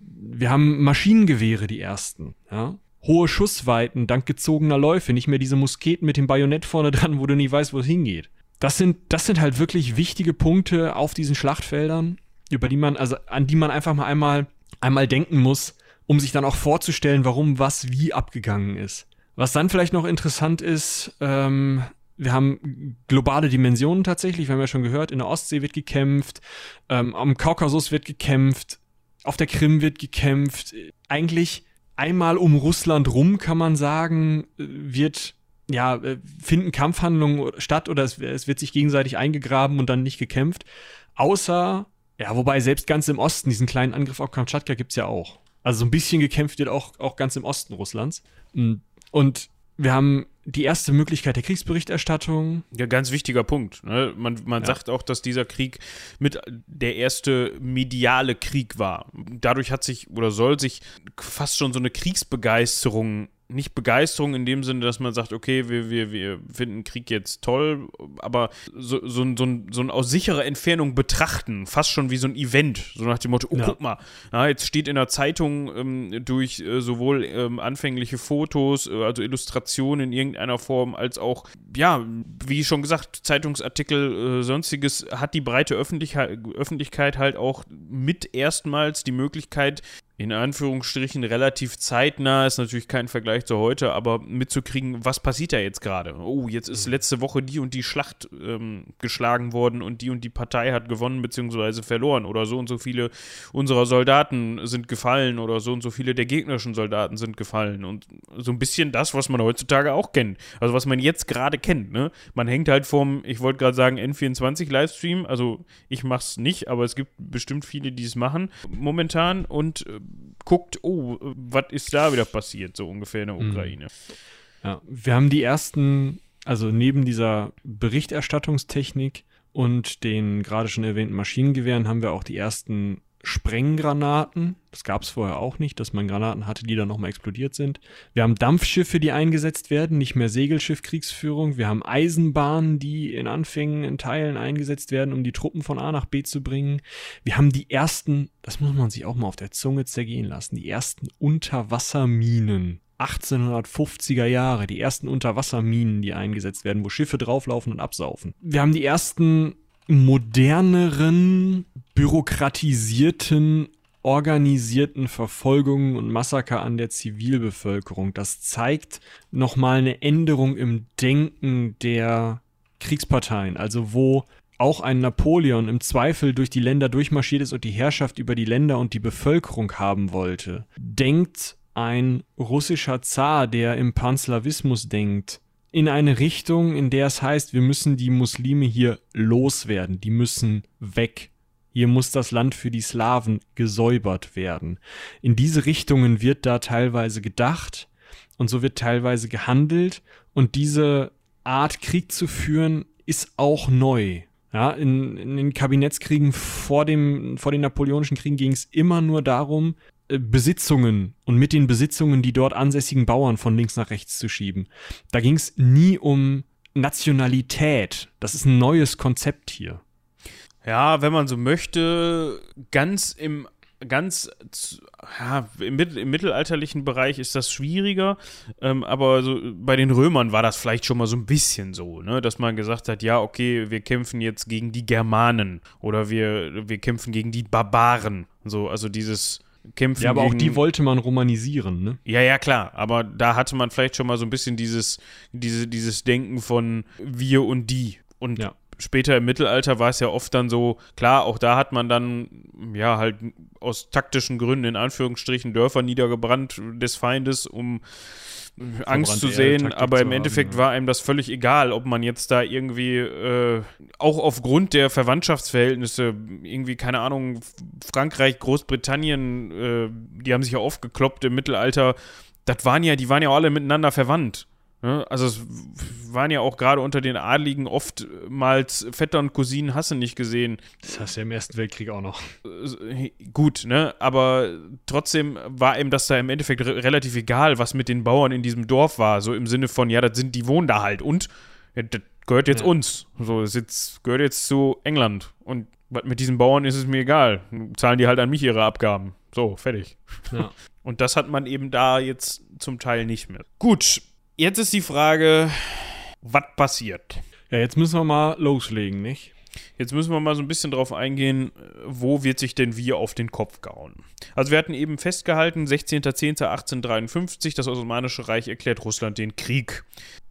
Wir haben Maschinengewehre, die ersten, ja. Hohe Schussweiten dank gezogener Läufe, nicht mehr diese Musketen mit dem Bajonett vorne dran, wo du nicht weißt, wo es hingeht. Das sind halt wirklich wichtige Punkte auf diesen Schlachtfeldern, an die man einfach mal einmal denken muss, um sich dann auch vorzustellen, warum was wie abgegangen ist. Was dann vielleicht noch interessant ist, wir haben globale Dimensionen tatsächlich, wir haben ja schon gehört, in der Ostsee wird gekämpft, am Kaukasus wird gekämpft, auf der Krim wird gekämpft. Eigentlich einmal um Russland rum, kann man sagen, finden Kampfhandlungen statt oder es wird sich gegenseitig eingegraben und dann nicht gekämpft. Wobei selbst ganz im Osten, diesen kleinen Angriff auf Kamtschatka gibt's ja auch. Also so ein bisschen gekämpft wird auch ganz im Osten Russlands. Und wir haben die erste Möglichkeit der Kriegsberichterstattung. Ja, ganz wichtiger Punkt. Ne? Man sagt auch, dass dieser Krieg mit der erste mediale Krieg war. Dadurch hat sich oder soll sich fast schon so eine Kriegsbegeisterung, nicht Begeisterung in dem Sinne, dass man sagt, okay, wir finden Krieg jetzt toll, aber so ein aus sicherer Entfernung betrachten, fast schon wie so ein Event, so nach dem Motto, guck mal, jetzt steht in der Zeitung durch sowohl anfängliche Fotos, also Illustrationen in irgendeiner Form, als auch, wie schon gesagt, Zeitungsartikel, sonstiges, hat die breite Öffentlichkeit halt auch mit erstmals die Möglichkeit, in Anführungsstrichen relativ zeitnah, ist natürlich kein Vergleich zu heute, aber mitzukriegen, was passiert da jetzt gerade? Oh, jetzt ist letzte Woche die und die Schlacht geschlagen worden und die Partei hat gewonnen bzw. verloren oder so und so viele unserer Soldaten sind gefallen oder so und so viele der gegnerischen Soldaten sind gefallen und so ein bisschen das, was man heutzutage auch kennt, also was man jetzt gerade kennt, ne? Man hängt halt vom, ich wollte gerade sagen, N24-Livestream, also ich mach's nicht, aber es gibt bestimmt viele, die es machen momentan und guckt, was ist da wieder passiert, so ungefähr in der Ukraine. Ja, wir haben die ersten, also neben dieser Berichterstattungstechnik und den gerade schon erwähnten Maschinengewehren haben wir auch die ersten Sprenggranaten. Das gab es vorher auch nicht, dass man Granaten hatte, die dann nochmal explodiert sind. Wir haben Dampfschiffe, die eingesetzt werden, nicht mehr Segelschiffkriegsführung. Wir haben Eisenbahnen, die in Anfängen in Teilen eingesetzt werden, um die Truppen von A nach B zu bringen. Wir haben die ersten, das muss man sich auch mal auf der Zunge zergehen lassen, die ersten Unterwasserminen. 1850er Jahre, die ersten Unterwasserminen, die eingesetzt werden, wo Schiffe drauflaufen und absaufen. Wir haben die ersten moderneren, bürokratisierten, organisierten Verfolgungen und Massaker an der Zivilbevölkerung. Das zeigt nochmal eine Änderung im Denken der Kriegsparteien. Also wo auch ein Napoleon im Zweifel durch die Länder durchmarschiert ist und die Herrschaft über die Länder und die Bevölkerung haben wollte, denkt ein russischer Zar, der im Panslawismus denkt, in eine Richtung, in der es heißt, wir müssen die Muslime hier loswerden, die müssen weg. Hier muss das Land für die Slawen gesäubert werden. In diese Richtungen wird da teilweise gedacht und so wird teilweise gehandelt und diese Art, Krieg zu führen, ist auch neu. Ja, in den Kabinettskriegen vor den Napoleonischen Kriegen ging es immer nur darum, Besitzungen und mit den Besitzungen die dort ansässigen Bauern von links nach rechts zu schieben. Da ging es nie um Nationalität. Das ist ein neues Konzept hier. Ja, wenn man so möchte, ganz im ganz im mittelalterlichen Bereich ist das schwieriger, aber so bei den Römern war das vielleicht schon mal so ein bisschen so, ne, dass man gesagt hat, ja, okay, wir kämpfen jetzt gegen die Germanen oder wir kämpfen gegen die Barbaren, so, also dieses Kämpfen. Ja, aber auch die wollte man romanisieren, ne? Ja, ja, klar. Aber da hatte man vielleicht schon mal so ein bisschen dieses Denken von wir und die. Und ja. Später im Mittelalter war es ja oft dann so, klar, auch da hat man dann, ja, halt aus taktischen Gründen in Anführungsstrichen Dörfer niedergebrannt des Feindes, um Angst zu sehen, aber im Endeffekt war einem das völlig egal, ob man jetzt da irgendwie auch aufgrund der Verwandtschaftsverhältnisse irgendwie, keine Ahnung, Frankreich, Großbritannien, die haben sich ja aufgekloppt im Mittelalter, die waren ja alle miteinander verwandt. Also es waren ja auch gerade unter den Adligen oftmals Vettern und Cousinen, hast du nicht gesehen. Das hast du ja im Ersten Weltkrieg auch noch. Gut, ne? Aber trotzdem war ihm das da im Endeffekt relativ egal, was mit den Bauern in diesem Dorf war. So im Sinne von, ja, die wohnen da halt und ja, das gehört jetzt uns. So, gehört jetzt zu England. Und was mit diesen Bauern ist es mir egal. Zahlen die halt an mich ihre Abgaben. So, fertig. Ja. Und das hat man eben da jetzt zum Teil nicht mehr. Gut. Jetzt ist die Frage, was passiert? Ja, jetzt müssen wir mal loslegen, nicht? Jetzt müssen wir mal so ein bisschen drauf eingehen, wo wird sich denn wie auf den Kopf gehauen? Also wir hatten eben festgehalten, 16.10.1853, das Osmanische Reich erklärt Russland den Krieg.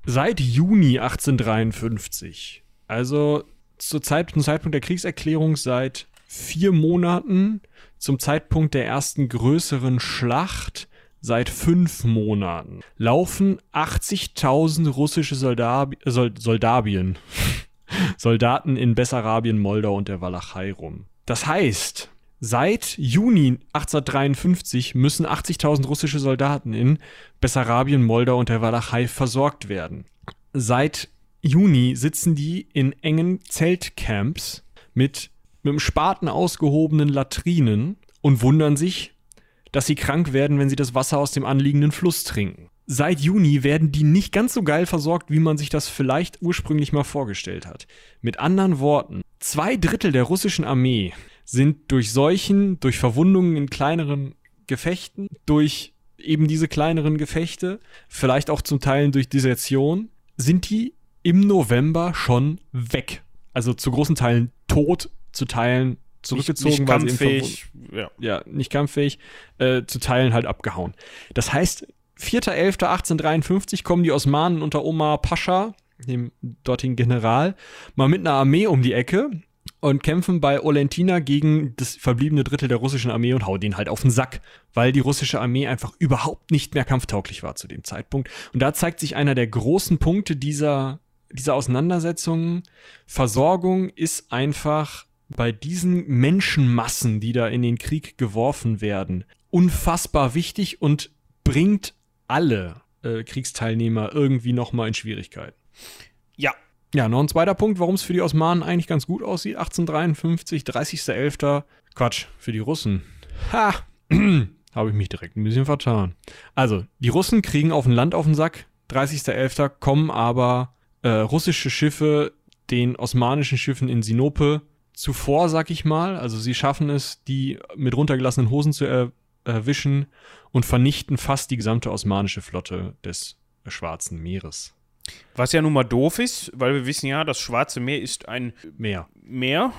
Seit Juni 1853, also zum Zeitpunkt der Kriegserklärung seit 4 Monaten, zum Zeitpunkt der ersten größeren Schlacht, seit 5 Monaten laufen 80.000 russische Soldaten in Bessarabien, Moldau und der Walachei rum. Das heißt, seit Juni 1853 müssen 80.000 russische Soldaten in Bessarabien, Moldau und der Walachei versorgt werden. Seit Juni sitzen die in engen Zeltcamps mit dem Spaten ausgehobenen Latrinen und wundern sich, dass sie krank werden, wenn sie das Wasser aus dem anliegenden Fluss trinken. Seit Juni werden die nicht ganz so geil versorgt, wie man sich das vielleicht ursprünglich mal vorgestellt hat. Mit anderen Worten, 2/3 der russischen Armee sind durch Seuchen, durch Verwundungen in kleineren Gefechten, durch eben diese kleineren Gefechte, vielleicht auch zum Teil durch Desertion, sind die im November schon weg. Also zu großen Teilen tot, zu Teilen zurückgezogen, nicht kampffähig, nicht kampffähig, zu Teilen halt abgehauen. Das heißt, 4.11.1853 kommen die Osmanen unter Omar Pascha, dem dortigen General, mal mit einer Armee um die Ecke und kämpfen bei Olentina gegen das verbliebene Drittel der russischen Armee und hauen denen halt auf den Sack, weil die russische Armee einfach überhaupt nicht mehr kampftauglich war zu dem Zeitpunkt. Und da zeigt sich einer der großen Punkte dieser Auseinandersetzungen. Versorgung ist einfach bei diesen Menschenmassen, die da in den Krieg geworfen werden, unfassbar wichtig und bringt alle Kriegsteilnehmer irgendwie nochmal in Schwierigkeiten. Ja. Ja, noch ein zweiter Punkt, warum es für die Osmanen eigentlich ganz gut aussieht. 1853, 30.11. Quatsch, für die Russen. Ha! Habe ich mich direkt ein bisschen vertan. Also, die Russen kriegen auf ein Land auf den Sack. 30.11. kommen aber russische Schiffe den osmanischen Schiffen in Sinope zuvor, sag ich mal, also sie schaffen es, die mit runtergelassenen Hosen zu erwischen und vernichten fast die gesamte osmanische Flotte des Schwarzen Meeres. Was ja nun mal doof ist, weil wir wissen ja, das Schwarze Meer ist ein Meer.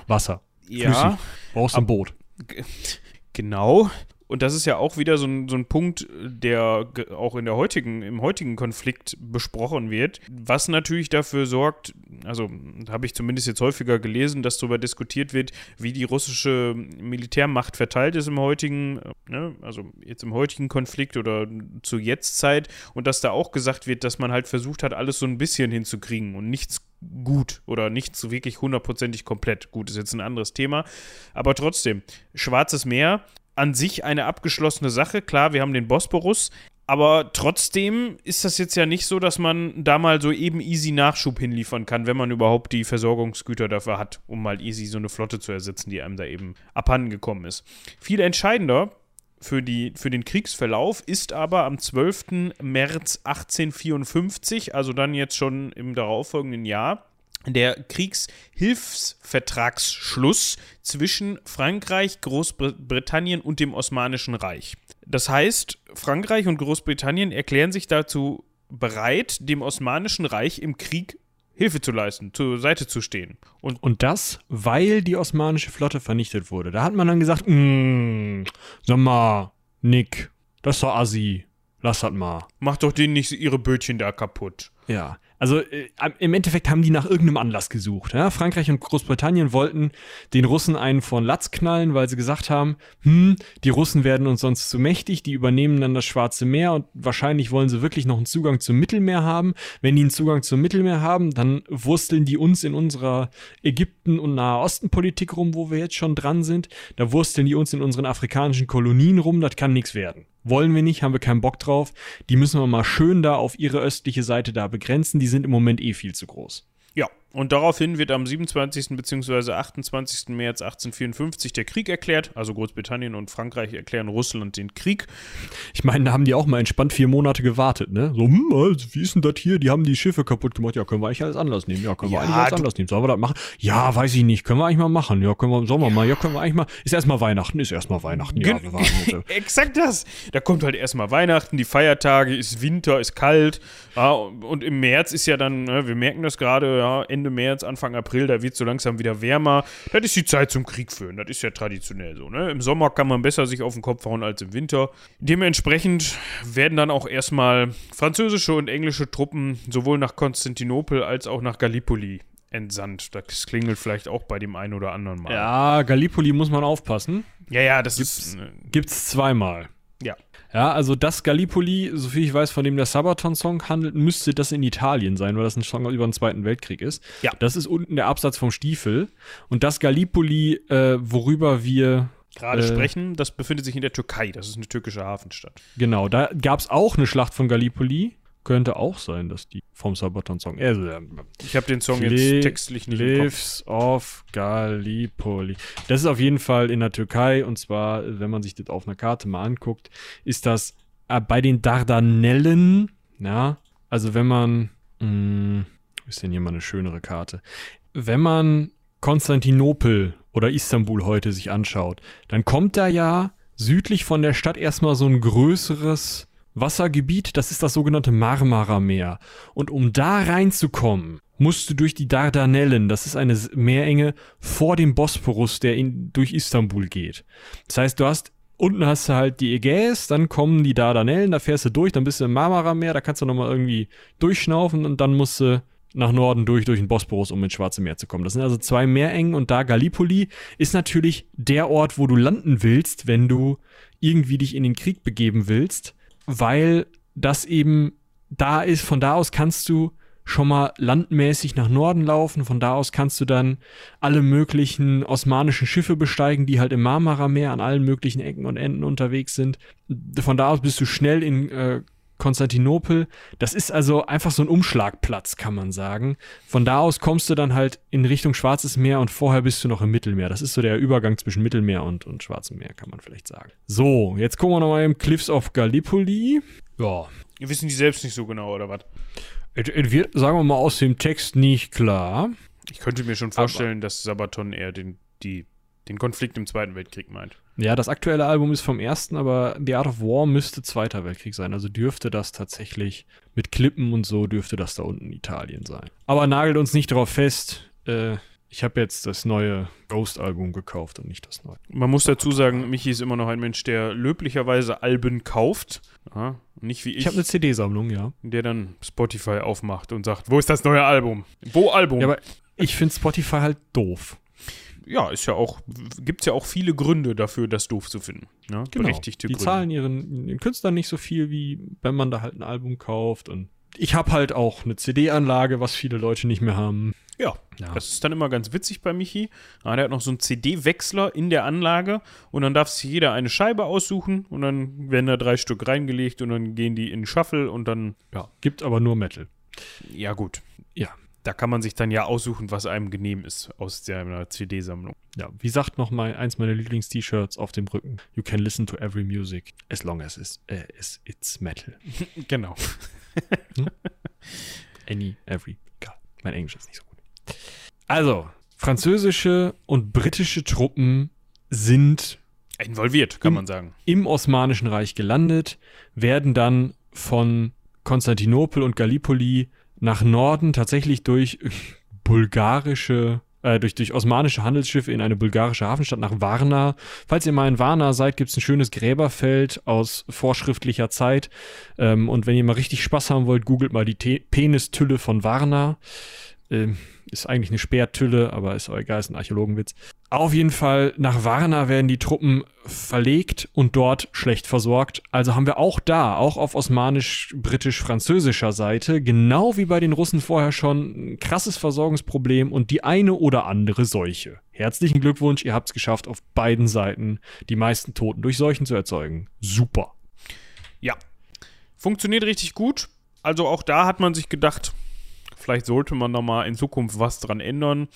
Wasser. Ja. Flüssig. Brauchst ein Boot. Genau. Und das ist ja auch wieder so ein Punkt, der auch im heutigen Konflikt besprochen wird, was natürlich dafür sorgt, also habe ich zumindest jetzt häufiger gelesen, dass darüber diskutiert wird, wie die russische Militärmacht verteilt ist im heutigen Konflikt oder zur Jetztzeit und dass da auch gesagt wird, dass man halt versucht hat, alles so ein bisschen hinzukriegen und nichts gut oder nichts wirklich hundertprozentig komplett. Gut, ist jetzt ein anderes Thema, aber trotzdem, Schwarzes Meer, an sich eine abgeschlossene Sache. Klar, wir haben den Bosporus, aber trotzdem ist das jetzt ja nicht so, dass man da mal so eben easy Nachschub hinliefern kann, wenn man überhaupt die Versorgungsgüter dafür hat, um mal easy so eine Flotte zu ersetzen, die einem da eben abhanden gekommen ist. Viel entscheidender für den Kriegsverlauf ist aber am 12. März 1854, also dann jetzt schon im darauffolgenden Jahr, der Kriegshilfsvertragsschluss zwischen Frankreich, Großbritannien und dem Osmanischen Reich. Das heißt, Frankreich und Großbritannien erklären sich dazu bereit, dem Osmanischen Reich im Krieg Hilfe zu leisten, zur Seite zu stehen. Und das, weil die osmanische Flotte vernichtet wurde. Da hat man dann gesagt, sag mal, Nick, das ist doch assi, lass das mal. Mach doch denen nicht ihre Bötchen da kaputt. Ja, also im Endeffekt haben die nach irgendeinem Anlass gesucht. Ja? Frankreich und Großbritannien wollten den Russen einen von Latz knallen, weil sie gesagt haben, die Russen werden uns sonst zu mächtig, die übernehmen dann das Schwarze Meer und wahrscheinlich wollen sie wirklich noch einen Zugang zum Mittelmeer haben. Wenn die einen Zugang zum Mittelmeer haben, dann wursteln die uns in unserer Ägypten- und Nahostenpolitik rum, wo wir jetzt schon dran sind. Da wursteln die uns in unseren afrikanischen Kolonien rum, das kann nichts werden. Wollen wir nicht, haben wir keinen Bock drauf. Die müssen wir mal schön da auf ihre östliche Seite da begrenzen. Die sind im Moment eh viel zu groß. Ja, und daraufhin wird am 27. bzw. 28. März 1854 der Krieg erklärt. Also Großbritannien und Frankreich erklären Russland den Krieg. Ich meine, da haben die auch mal entspannt 4 Monate gewartet, ne? So, wie ist denn das hier? Die haben die Schiffe kaputt gemacht. Ja, können wir eigentlich alles anders nehmen? Ja, können wir eigentlich alles anders nehmen. Sollen wir das machen? Ja, weiß ich nicht. Können wir eigentlich mal machen? Ja, können wir im Sommer mal. Ja, können wir eigentlich mal. Ist erstmal Weihnachten. Ist erstmal Weihnachten. Ja, wir warten jetzt. Exakt das. Da kommt halt erstmal Weihnachten, die Feiertage, ist Winter, ist kalt. Ja, und im März ist ja dann, ne, wir merken das gerade, ja, Ende März, Anfang April, da wird es so langsam wieder wärmer. Das ist die Zeit zum Krieg führen. Das ist ja traditionell so, ne? Im Sommer kann man besser sich auf den Kopf hauen als im Winter. Dementsprechend werden dann auch erstmal französische und englische Truppen sowohl nach Konstantinopel als auch nach Gallipoli entsandt. Das klingelt vielleicht auch bei dem einen oder anderen mal. Ja, Gallipoli muss man aufpassen. Ja, das ist... Gibt's zweimal. Ja. Ja, also das Gallipoli, soviel ich weiß, von dem der Sabaton-Song handelt, müsste das in Italien sein, weil das ein Song über den Zweiten Weltkrieg ist. Ja. Das ist unten der Absatz vom Stiefel. Und das Gallipoli, worüber wir gerade sprechen, das befindet sich in der Türkei. Das ist eine türkische Hafenstadt. Genau, da gab es auch eine Schlacht von Gallipoli. Könnte auch sein, dass die vom Sabaton-Song. Ich habe den Song jetzt textlich nicht im Kopf. Cliffs of Gallipoli. Das ist auf jeden Fall in der Türkei. Und zwar, wenn man sich das auf einer Karte mal anguckt, ist das bei den Dardanellen. Ja, also wenn man, ist denn hier mal eine schönere Karte? Wenn man Konstantinopel oder Istanbul heute sich anschaut, dann kommt da ja südlich von der Stadt erstmal so ein größeres Wassergebiet, das ist das sogenannte Marmara-Meer. Und um da reinzukommen, musst du durch die Dardanellen, das ist eine Meerenge vor dem Bosporus, der durch Istanbul geht. Das heißt, unten hast du halt die Ägäis, dann kommen die Dardanellen, da fährst du durch, dann bist du im Marmara-Meer, da kannst du nochmal irgendwie durchschnaufen und dann musst du nach Norden durch den Bosporus, um ins Schwarze Meer zu kommen. Das sind also 2 Meerengen und da Gallipoli ist natürlich der Ort, wo du landen willst, wenn du irgendwie dich in den Krieg begeben willst. Weil das eben da ist, von da aus kannst du schon mal landmäßig nach Norden laufen, von da aus kannst du dann alle möglichen osmanischen Schiffe besteigen, die halt im Marmara-Meer an allen möglichen Ecken und Enden unterwegs sind. Von da aus bist du schnell in Konstantinopel. Das ist also einfach so ein Umschlagplatz, kann man sagen. Von da aus kommst du dann halt in Richtung Schwarzes Meer und vorher bist du noch im Mittelmeer. Das ist so der Übergang zwischen Mittelmeer und Schwarzem Meer, kann man vielleicht sagen. So, jetzt gucken wir nochmal im Cliffs of Gallipoli. Ja. Wissen die selbst nicht so genau, oder was? Es wird, sagen wir mal, aus dem Text nicht klar. Ich könnte mir schon vorstellen, aber dass Sabaton eher den Konflikt im Zweiten Weltkrieg meint. Ja, das aktuelle Album ist vom ersten, aber The Art of War müsste Zweiter Weltkrieg sein. Also dürfte das tatsächlich mit Klippen und so, dürfte das da unten Italien sein. Aber nagelt uns nicht drauf fest. Ich habe jetzt das neue Ghost-Album gekauft und nicht das neue. Man muss dazu sagen, Michi ist immer noch ein Mensch, der löblicherweise Alben kauft. Ja, nicht wie ich. Ich habe eine CD-Sammlung, ja. Der dann Spotify aufmacht und sagt, wo ist das neue Album? Wo Album? Ja, aber ich finde Spotify halt doof. Ja, gibt es ja auch viele Gründe dafür, das doof zu finden. Ne? Genau. Berechtigte Gründe. Die zahlen ihren Künstlern nicht so viel, wie wenn man da halt ein Album kauft. Und ich habe halt auch eine CD-Anlage, was viele Leute nicht mehr haben. Ja, das ist dann immer ganz witzig bei Michi. Ja, der hat noch so einen CD-Wechsler in der Anlage und dann darf sich jeder eine Scheibe aussuchen und dann werden da 3 Stück reingelegt und dann gehen die in Shuffle und dann. Ja, gibt aber nur Metal. Ja, gut. Ja. Da kann man sich dann ja aussuchen, was einem genehm ist aus der CD-Sammlung. Ja, wie sagt nochmal eins meiner Lieblings-T-Shirts auf dem Rücken: You can listen to every music as long as it's metal. Genau. Any, every, God. Mein Englisch ist nicht so gut. Also, französische und britische Truppen sind involviert, kann man sagen. Im Osmanischen Reich gelandet, werden dann von Konstantinopel und Gallipoli nach Norden tatsächlich durch bulgarische, durch osmanische Handelsschiffe in eine bulgarische Hafenstadt nach Varna. Falls ihr mal in Varna seid, gibt es ein schönes Gräberfeld aus vorschriftlicher Zeit. Und wenn ihr mal richtig Spaß haben wollt, googelt mal die Penistülle von Varna. Ist eigentlich eine Speertülle, aber ist auch egal, ist ein Archäologenwitz. Auf jeden Fall, nach Varna werden die Truppen verlegt und dort schlecht versorgt. Also haben wir auch da, auch auf osmanisch-britisch-französischer Seite, genau wie bei den Russen vorher schon, ein krasses Versorgungsproblem und die eine oder andere Seuche. Herzlichen Glückwunsch, ihr habt es geschafft, auf beiden Seiten die meisten Toten durch Seuchen zu erzeugen. Super. Ja, funktioniert richtig gut. Also auch da hat man sich gedacht, vielleicht sollte man da mal in Zukunft was dran ändern.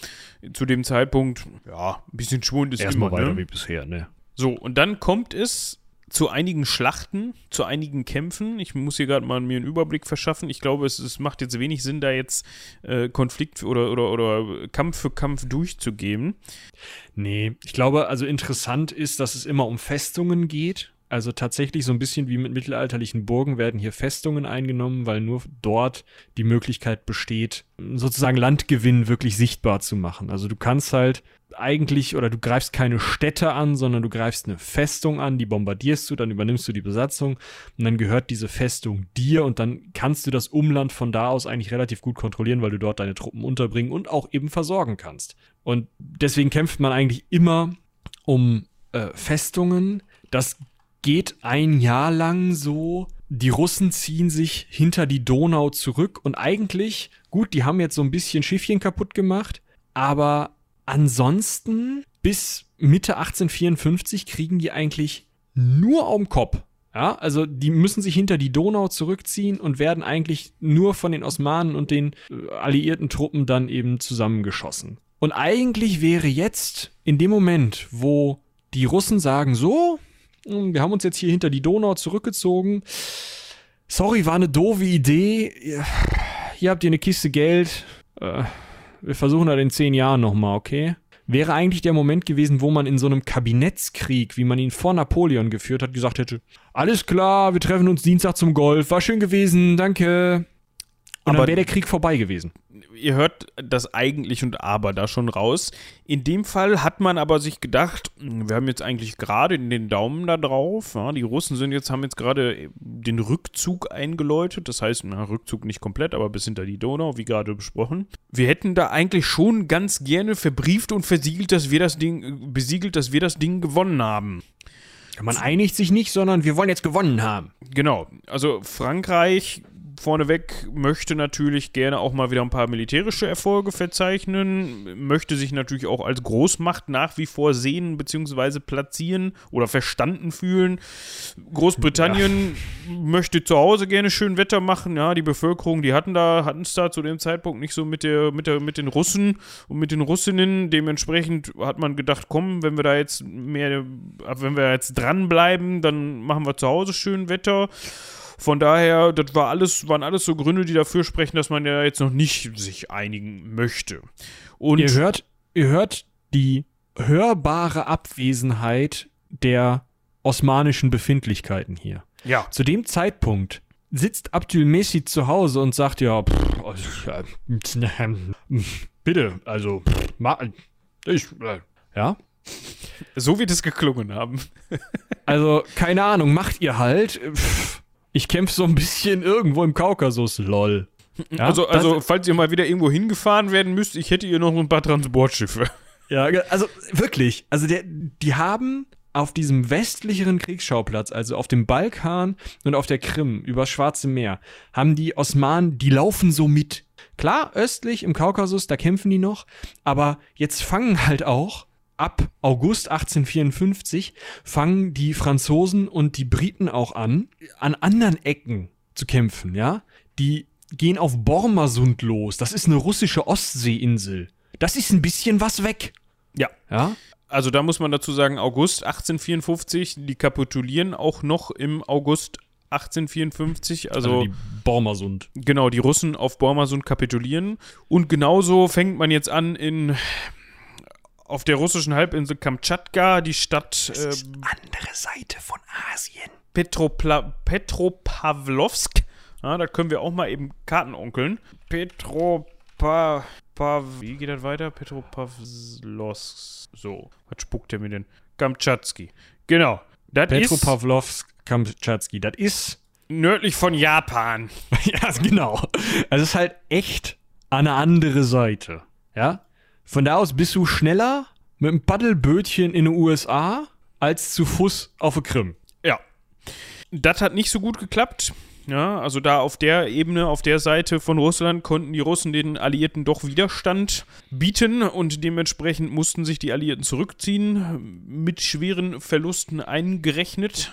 Zu dem Zeitpunkt, ja, ein bisschen Schwund ist erstmal immer, weiter wie bisher, ne? So, und dann kommt es zu einigen Schlachten, zu einigen Kämpfen. Ich muss hier gerade mal mir einen Überblick verschaffen. Ich glaube, es macht jetzt wenig Sinn, da jetzt Konflikt oder Kampf für Kampf durchzugeben. Nee, ich glaube, also interessant ist, dass es immer um Festungen geht. Also tatsächlich so ein bisschen wie mit mittelalterlichen Burgen werden hier Festungen eingenommen, weil nur dort die Möglichkeit besteht, sozusagen Landgewinn wirklich sichtbar zu machen. Also du kannst halt eigentlich, oder du greifst keine Städte an, sondern du greifst eine Festung an, die bombardierst du, dann übernimmst du die Besatzung und dann gehört diese Festung dir und dann kannst du das Umland von da aus eigentlich relativ gut kontrollieren, weil du dort deine Truppen unterbringen und auch eben versorgen kannst. Und deswegen kämpft man eigentlich immer um Festungen. Das geht ein Jahr lang so. Die Russen ziehen sich hinter die Donau zurück und eigentlich, gut, die haben jetzt so ein bisschen Schiffchen kaputt gemacht, aber ansonsten bis Mitte 1854 kriegen die eigentlich nur auf den Kopf. Ja, also die müssen sich hinter die Donau zurückziehen und werden eigentlich nur von den Osmanen und den alliierten Truppen dann eben zusammengeschossen. Und eigentlich wäre jetzt in dem Moment, wo die Russen sagen, so, wir haben uns jetzt hier hinter die Donau zurückgezogen. Sorry, war eine doofe Idee. Hier habt ihr eine Kiste Geld. Wir versuchen das in 10 Jahren nochmal, okay? Wäre eigentlich der Moment gewesen, wo man in so einem Kabinettskrieg, wie man ihn vor Napoleon geführt hat, gesagt hätte, alles klar, wir treffen uns Dienstag zum Golf. War schön gewesen, danke. Und aber dann wäre der Krieg vorbei gewesen. Ihr hört das Eigentlich und Aber da schon raus. In dem Fall hat man aber sich gedacht, wir haben jetzt eigentlich gerade den Daumen da drauf. Ja, die Russen haben jetzt gerade den Rückzug eingeläutet. Das heißt, Rückzug nicht komplett, aber bis hinter die Donau, wie gerade besprochen. Wir hätten da eigentlich schon ganz gerne verbrieft und besiegelt, dass wir das Ding gewonnen haben. Man einigt sich nicht, sondern wir wollen jetzt gewonnen haben. Genau. Also Frankreich vorneweg möchte natürlich gerne auch mal wieder ein paar militärische Erfolge verzeichnen, möchte sich natürlich auch als Großmacht nach wie vor sehen bzw. platzieren oder verstanden fühlen. Großbritannien möchte zu Hause gerne schön Wetter machen. Ja, die Bevölkerung, die hatten es da zu dem Zeitpunkt nicht so mit den Russen und mit den Russinnen. Dementsprechend hat man gedacht, komm, wenn wir jetzt dranbleiben, dann machen wir zu Hause schön Wetter. Von daher, das waren alles so Gründe, die dafür sprechen, dass man ja jetzt noch nicht sich einigen möchte. Und ihr hört die hörbare Abwesenheit der osmanischen Befindlichkeiten hier. Ja. Zu dem Zeitpunkt sitzt Abdülmecid zu Hause und sagt, ja, bitte, also, ja. So wird es geklungen haben. Also, keine Ahnung, macht ihr halt. Ich kämpfe so ein bisschen irgendwo im Kaukasus, lol. Ja, also falls ihr mal wieder irgendwo hingefahren werden müsst, ich hätte hier noch ein paar Transportschiffe. Ja, also wirklich. Also die haben auf diesem westlicheren Kriegsschauplatz, also auf dem Balkan und auf der Krim, übers Schwarze Meer, haben die Osmanen, die laufen so mit. Klar, östlich im Kaukasus, da kämpfen die noch, aber jetzt fangen halt auch ab August 1854 fangen die Franzosen und die Briten auch an anderen Ecken zu kämpfen, ja? Die gehen auf Bormarsund los. Das ist eine russische Ostseeinsel. Das ist ein bisschen was weg. Ja. Ja? Also da muss man dazu sagen, August 1854, die kapitulieren auch noch im August 1854, also die Bormarsund. Genau, die Russen auf Bormarsund kapitulieren. Und genauso fängt man jetzt an, auf der russischen Halbinsel Kamtschatka, die Stadt. Das ist andere Seite von Asien. Petropawlowsk. Ja, da können wir auch mal eben Karten onkeln. Wie geht das weiter? Petropawlowsk. So, was spuckt der mir denn? Kamtschatski. Genau. Petropawlowsk, Kamtschatski. Das ist nördlich von Japan. Ja, genau. Also es ist halt echt an eine andere Seite. Ja? Von da aus bist du schneller mit einem Paddelbötchen in den USA als zu Fuß auf der Krim. Ja. Das hat nicht so gut geklappt. Ja, also da auf der Ebene, auf der Seite von Russland konnten die Russen den Alliierten doch Widerstand bieten und dementsprechend mussten sich die Alliierten zurückziehen, mit schweren Verlusten eingerechnet.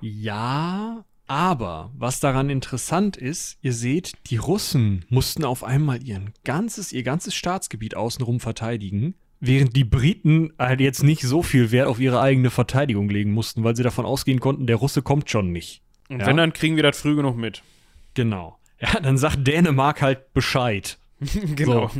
Ja, aber was daran interessant ist, ihr seht, die Russen mussten auf einmal ihr ganzes Staatsgebiet außenrum verteidigen, während die Briten halt jetzt nicht so viel Wert auf ihre eigene Verteidigung legen mussten, weil sie davon ausgehen konnten, der Russe kommt schon nicht. Und ja, wenn, dann kriegen wir das früh genug mit. Genau. Ja, dann sagt Dänemark halt Bescheid. Genau.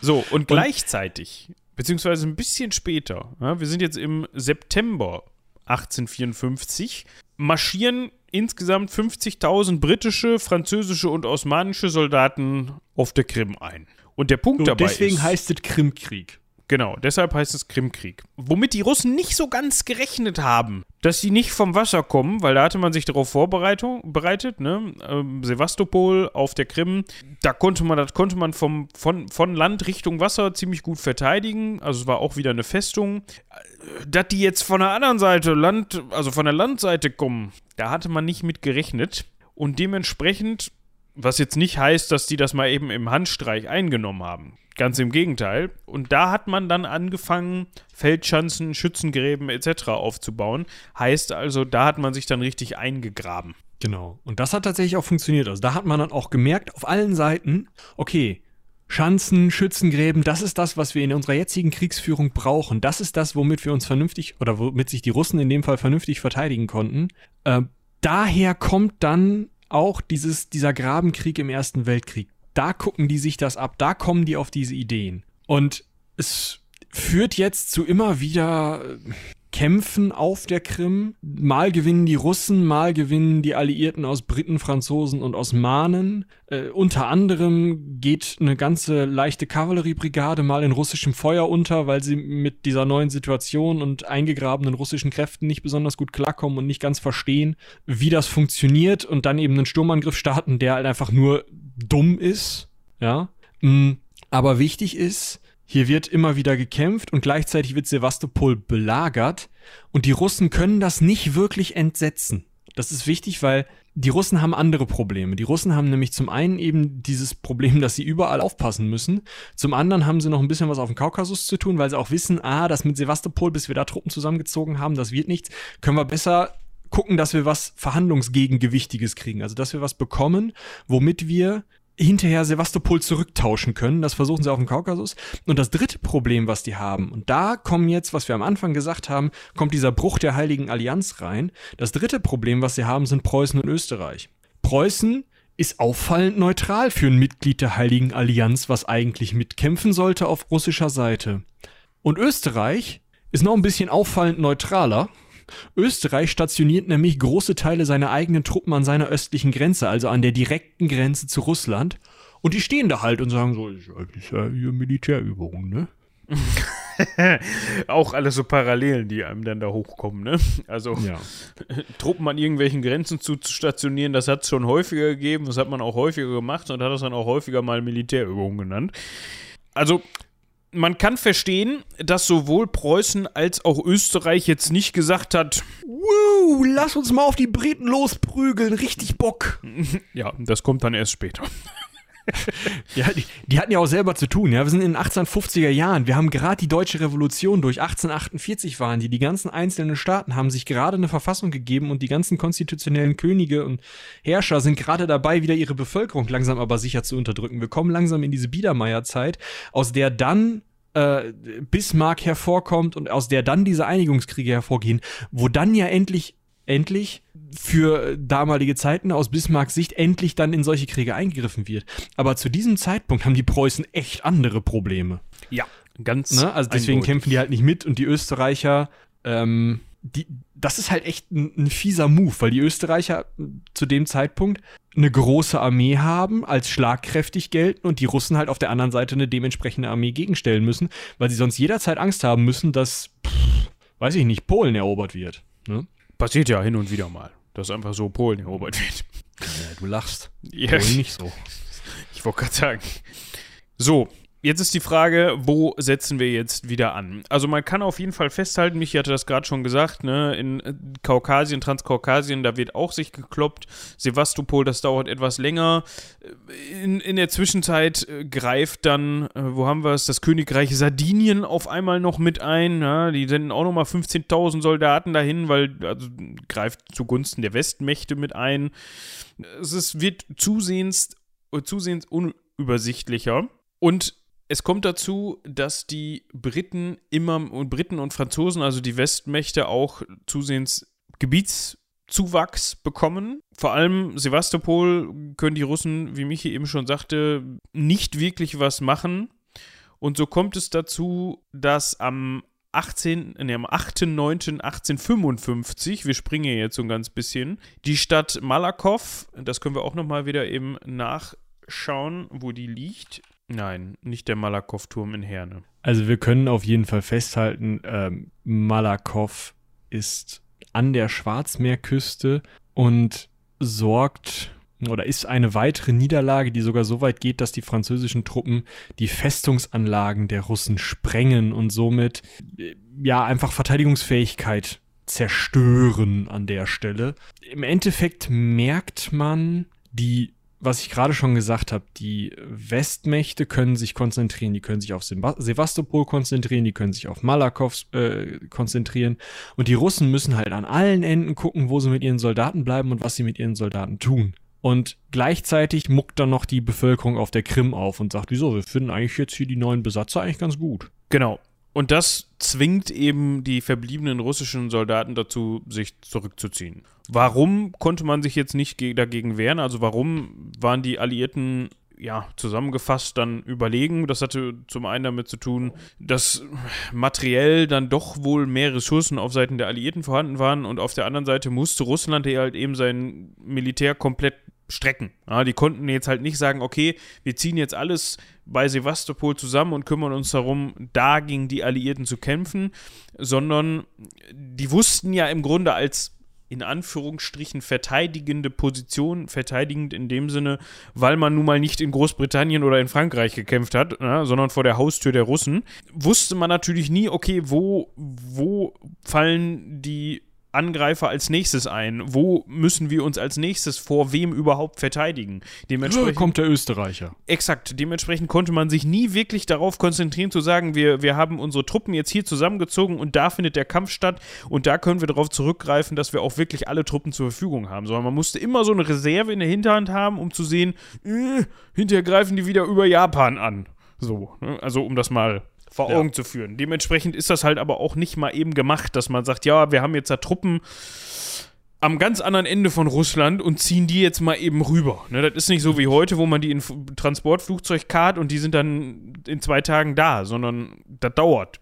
So, und gleichzeitig, beziehungsweise ein bisschen später, ja, wir sind jetzt im September 1854, marschieren insgesamt 50.000 britische, französische und osmanische Soldaten auf der Krim ein. Und der Punkt dabei ist... Deswegen heißt es Krimkrieg. Genau, deshalb heißt es Krimkrieg. Womit die Russen nicht so ganz gerechnet haben, dass sie nicht vom Wasser kommen, weil da hatte man sich darauf vorbereitet, ne? Sevastopol auf der Krim, da konnte man von Land Richtung Wasser ziemlich gut verteidigen, also es war auch wieder eine Festung. Dass die jetzt von der anderen Seite, von der Landseite kommen, da hatte man nicht mit gerechnet und dementsprechend, was jetzt nicht heißt, dass die das mal eben im Handstreich eingenommen haben. Ganz im Gegenteil. Und da hat man dann angefangen, Feldschanzen, Schützengräben etc. aufzubauen. Heißt also, da hat man sich dann richtig eingegraben. Genau. Und das hat tatsächlich auch funktioniert. Also da hat man dann auch gemerkt, auf allen Seiten, okay, Schanzen, Schützengräben, das ist das, was wir in unserer jetzigen Kriegsführung brauchen. Das ist das, womit wir uns vernünftig, oder womit sich die Russen in dem Fall vernünftig verteidigen konnten. Daher kommt dann auch dieser Grabenkrieg im Ersten Weltkrieg. Da gucken die sich das ab, da kommen die auf diese Ideen. Und es führt jetzt zu immer wieder Kämpfen auf der Krim. Mal gewinnen die Russen, mal gewinnen die Alliierten aus Briten, Franzosen und Osmanen. Unter anderem geht eine ganze leichte Kavalleriebrigade mal in russischem Feuer unter, weil sie mit dieser neuen Situation und eingegrabenen russischen Kräften nicht besonders gut klarkommen und nicht ganz verstehen, wie das funktioniert und dann eben einen Sturmangriff starten, der halt einfach nur dumm ist, ja. Aber wichtig ist, hier wird immer wieder gekämpft und gleichzeitig wird Sevastopol belagert und die Russen können das nicht wirklich entsetzen. Das ist wichtig, weil die Russen haben andere Probleme. Die Russen haben nämlich zum einen eben dieses Problem, dass sie überall aufpassen müssen. Zum anderen haben sie noch ein bisschen was auf dem Kaukasus zu tun, weil sie auch wissen, das mit Sevastopol, bis wir da Truppen zusammengezogen haben, das wird nichts. Können wir besser gucken, dass wir was Verhandlungsgegengewichtiges kriegen. Also, dass wir was bekommen, womit wir hinterher Sevastopol zurücktauschen können. Das versuchen sie auf dem Kaukasus. Und das dritte Problem, was die haben, und da kommen jetzt, was wir am Anfang gesagt haben, kommt dieser Bruch der Heiligen Allianz rein. Das dritte Problem, was sie haben, sind Preußen und Österreich. Preußen ist auffallend neutral für ein Mitglied der Heiligen Allianz, was eigentlich mitkämpfen sollte auf russischer Seite. Und Österreich ist noch ein bisschen auffallend neutraler. Österreich stationiert nämlich große Teile seiner eigenen Truppen an seiner östlichen Grenze, also an der direkten Grenze zu Russland. Und die stehen da halt und sagen so, das ist ja hier Militärübungen, ne? Auch alles so Parallelen, die einem dann da hochkommen, ne? Also ja. Truppen an irgendwelchen Grenzen zu stationieren, das hat es schon häufiger gegeben, das hat man auch häufiger gemacht und hat das dann auch häufiger mal Militärübungen genannt. Also man kann verstehen, dass sowohl Preußen als auch Österreich jetzt nicht gesagt hat, wow, lass uns mal auf die Briten losprügeln, richtig Bock. Ja, das kommt dann erst später. Ja, die hatten ja auch selber zu tun, ja, wir sind in den 1850er Jahren, wir haben gerade die Deutsche Revolution durch, 1848 waren die ganzen einzelnen Staaten haben sich gerade eine Verfassung gegeben und die ganzen konstitutionellen Könige und Herrscher sind gerade dabei, wieder ihre Bevölkerung langsam aber sicher zu unterdrücken. Wir kommen langsam in diese Biedermeierzeit, aus der dann Bismarck hervorkommt und aus der dann diese Einigungskriege hervorgehen, wo dann ja endlich endlich für damalige Zeiten aus Bismarcks Sicht endlich dann in solche Kriege eingegriffen wird. Aber zu diesem Zeitpunkt haben die Preußen echt andere Probleme. Ja, ganz Also deswegen kämpfen die halt nicht mit und die Österreicher, das ist halt echt ein fieser Move, weil die Österreicher zu dem Zeitpunkt eine große Armee haben, als schlagkräftig gelten und die Russen halt auf der anderen Seite eine dementsprechende Armee gegenstellen müssen, weil sie sonst jederzeit Angst haben müssen, dass, weiß ich nicht, Polen erobert wird. Ne? Passiert ja hin und wieder mal, dass einfach so Polen erobert wird. Ja, du lachst. Ja. Polen nicht so. Ich wollte gerade sagen. So, jetzt ist die Frage, wo setzen wir jetzt wieder an? Also man kann auf jeden Fall festhalten, Michi hatte das gerade schon gesagt, ne, in Kaukasien, Transkaukasien, da wird auch sich gekloppt. Sevastopol, das dauert etwas länger. In der Zwischenzeit greift dann, wo haben wir es, das Königreich Sardinien auf einmal noch mit ein. Ja, die senden auch nochmal 15.000 Soldaten dahin, weil also, greift zugunsten der Westmächte mit ein. Es wird zusehends unübersichtlicher. Und es kommt dazu, dass die Briten und Franzosen, also die Westmächte, auch zusehends Gebietszuwachs bekommen. Vor allem Sevastopol können die Russen, wie Michi eben schon sagte, nicht wirklich was machen. Und so kommt es dazu, dass am 8.9.1855, wir springen jetzt so ein ganz bisschen, die Stadt Malakow, das können wir auch nochmal wieder eben nachschauen, wo die liegt. Nein, nicht der Malakow-Turm in Herne. Also wir können auf jeden Fall festhalten, Malakow ist an der Schwarzmeerküste und ist eine weitere Niederlage, die sogar so weit geht, dass die französischen Truppen die Festungsanlagen der Russen sprengen und somit einfach Verteidigungsfähigkeit zerstören an der Stelle. Im Endeffekt merkt man, was ich gerade schon gesagt habe, die Westmächte können sich konzentrieren, die können sich auf Sevastopol konzentrieren, die können sich auf Malakow konzentrieren und die Russen müssen halt an allen Enden gucken, wo sie mit ihren Soldaten bleiben und was sie mit ihren Soldaten tun. Und gleichzeitig muckt dann noch die Bevölkerung auf der Krim auf und sagt, wieso, wir finden eigentlich jetzt hier die neuen Besatzer eigentlich ganz gut. Genau. Und das zwingt eben die verbliebenen russischen Soldaten dazu, sich zurückzuziehen. Warum konnte man sich jetzt nicht dagegen wehren? Also warum waren die Alliierten zusammengefasst dann überlegen? Das hatte zum einen damit zu tun, dass materiell dann doch wohl mehr Ressourcen auf Seiten der Alliierten vorhanden waren. Und auf der anderen Seite musste Russland halt eben sein Militär komplett strecken. Ja, die konnten jetzt halt nicht sagen, okay, wir ziehen jetzt alles bei Sevastopol zusammen und kümmern uns darum, da gegen die Alliierten zu kämpfen, sondern die wussten ja im Grunde als in Anführungsstrichen verteidigende Position, verteidigend in dem Sinne, weil man nun mal nicht in Großbritannien oder in Frankreich gekämpft hat, sondern vor der Haustür der Russen, wusste man natürlich nie, okay, wo fallen die Angreifer als nächstes ein? Wo müssen wir uns als nächstes vor wem überhaupt verteidigen? Dementsprechend kommt der Österreicher. Exakt. Dementsprechend konnte man sich nie wirklich darauf konzentrieren, zu sagen, wir haben unsere Truppen jetzt hier zusammengezogen und da findet der Kampf statt und da können wir darauf zurückgreifen, dass wir auch wirklich alle Truppen zur Verfügung haben. Sondern man musste immer so eine Reserve in der Hinterhand haben, um zu sehen, hinterher greifen die wieder über Japan an. So, also um das mal vor Augen zu führen. Dementsprechend ist das halt aber auch nicht mal eben gemacht, dass man sagt, ja, wir haben jetzt da Truppen am ganz anderen Ende von Russland und ziehen die jetzt mal eben rüber. Ne, das ist nicht so wie heute, wo man die in Transportflugzeug karrt und die sind dann in 2 Tagen da, sondern das dauert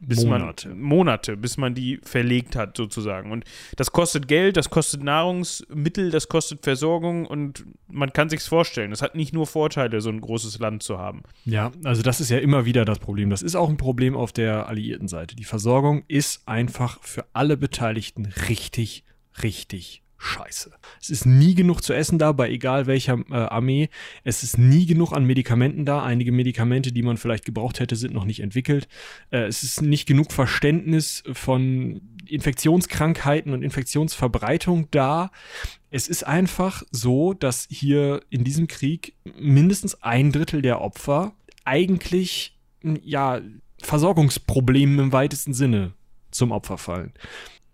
Monate, bis man die verlegt hat sozusagen. Und das kostet Geld, das kostet Nahrungsmittel, das kostet Versorgung und man kann sich's vorstellen. Es hat nicht nur Vorteile, so ein großes Land zu haben. Ja, also das ist ja immer wieder das Problem. Das ist auch ein Problem auf der alliierten Seite. Die Versorgung ist einfach für alle Beteiligten richtig scheiße. Es ist nie genug zu essen da, bei egal welcher Armee. Es ist nie genug an Medikamenten da. Einige Medikamente, die man vielleicht gebraucht hätte, sind noch nicht entwickelt. Es ist nicht genug Verständnis von Infektionskrankheiten und Infektionsverbreitung da. Es ist einfach so, dass hier in diesem Krieg mindestens 1/3 der Opfer eigentlich Versorgungsproblemen im weitesten Sinne zum Opfer fallen.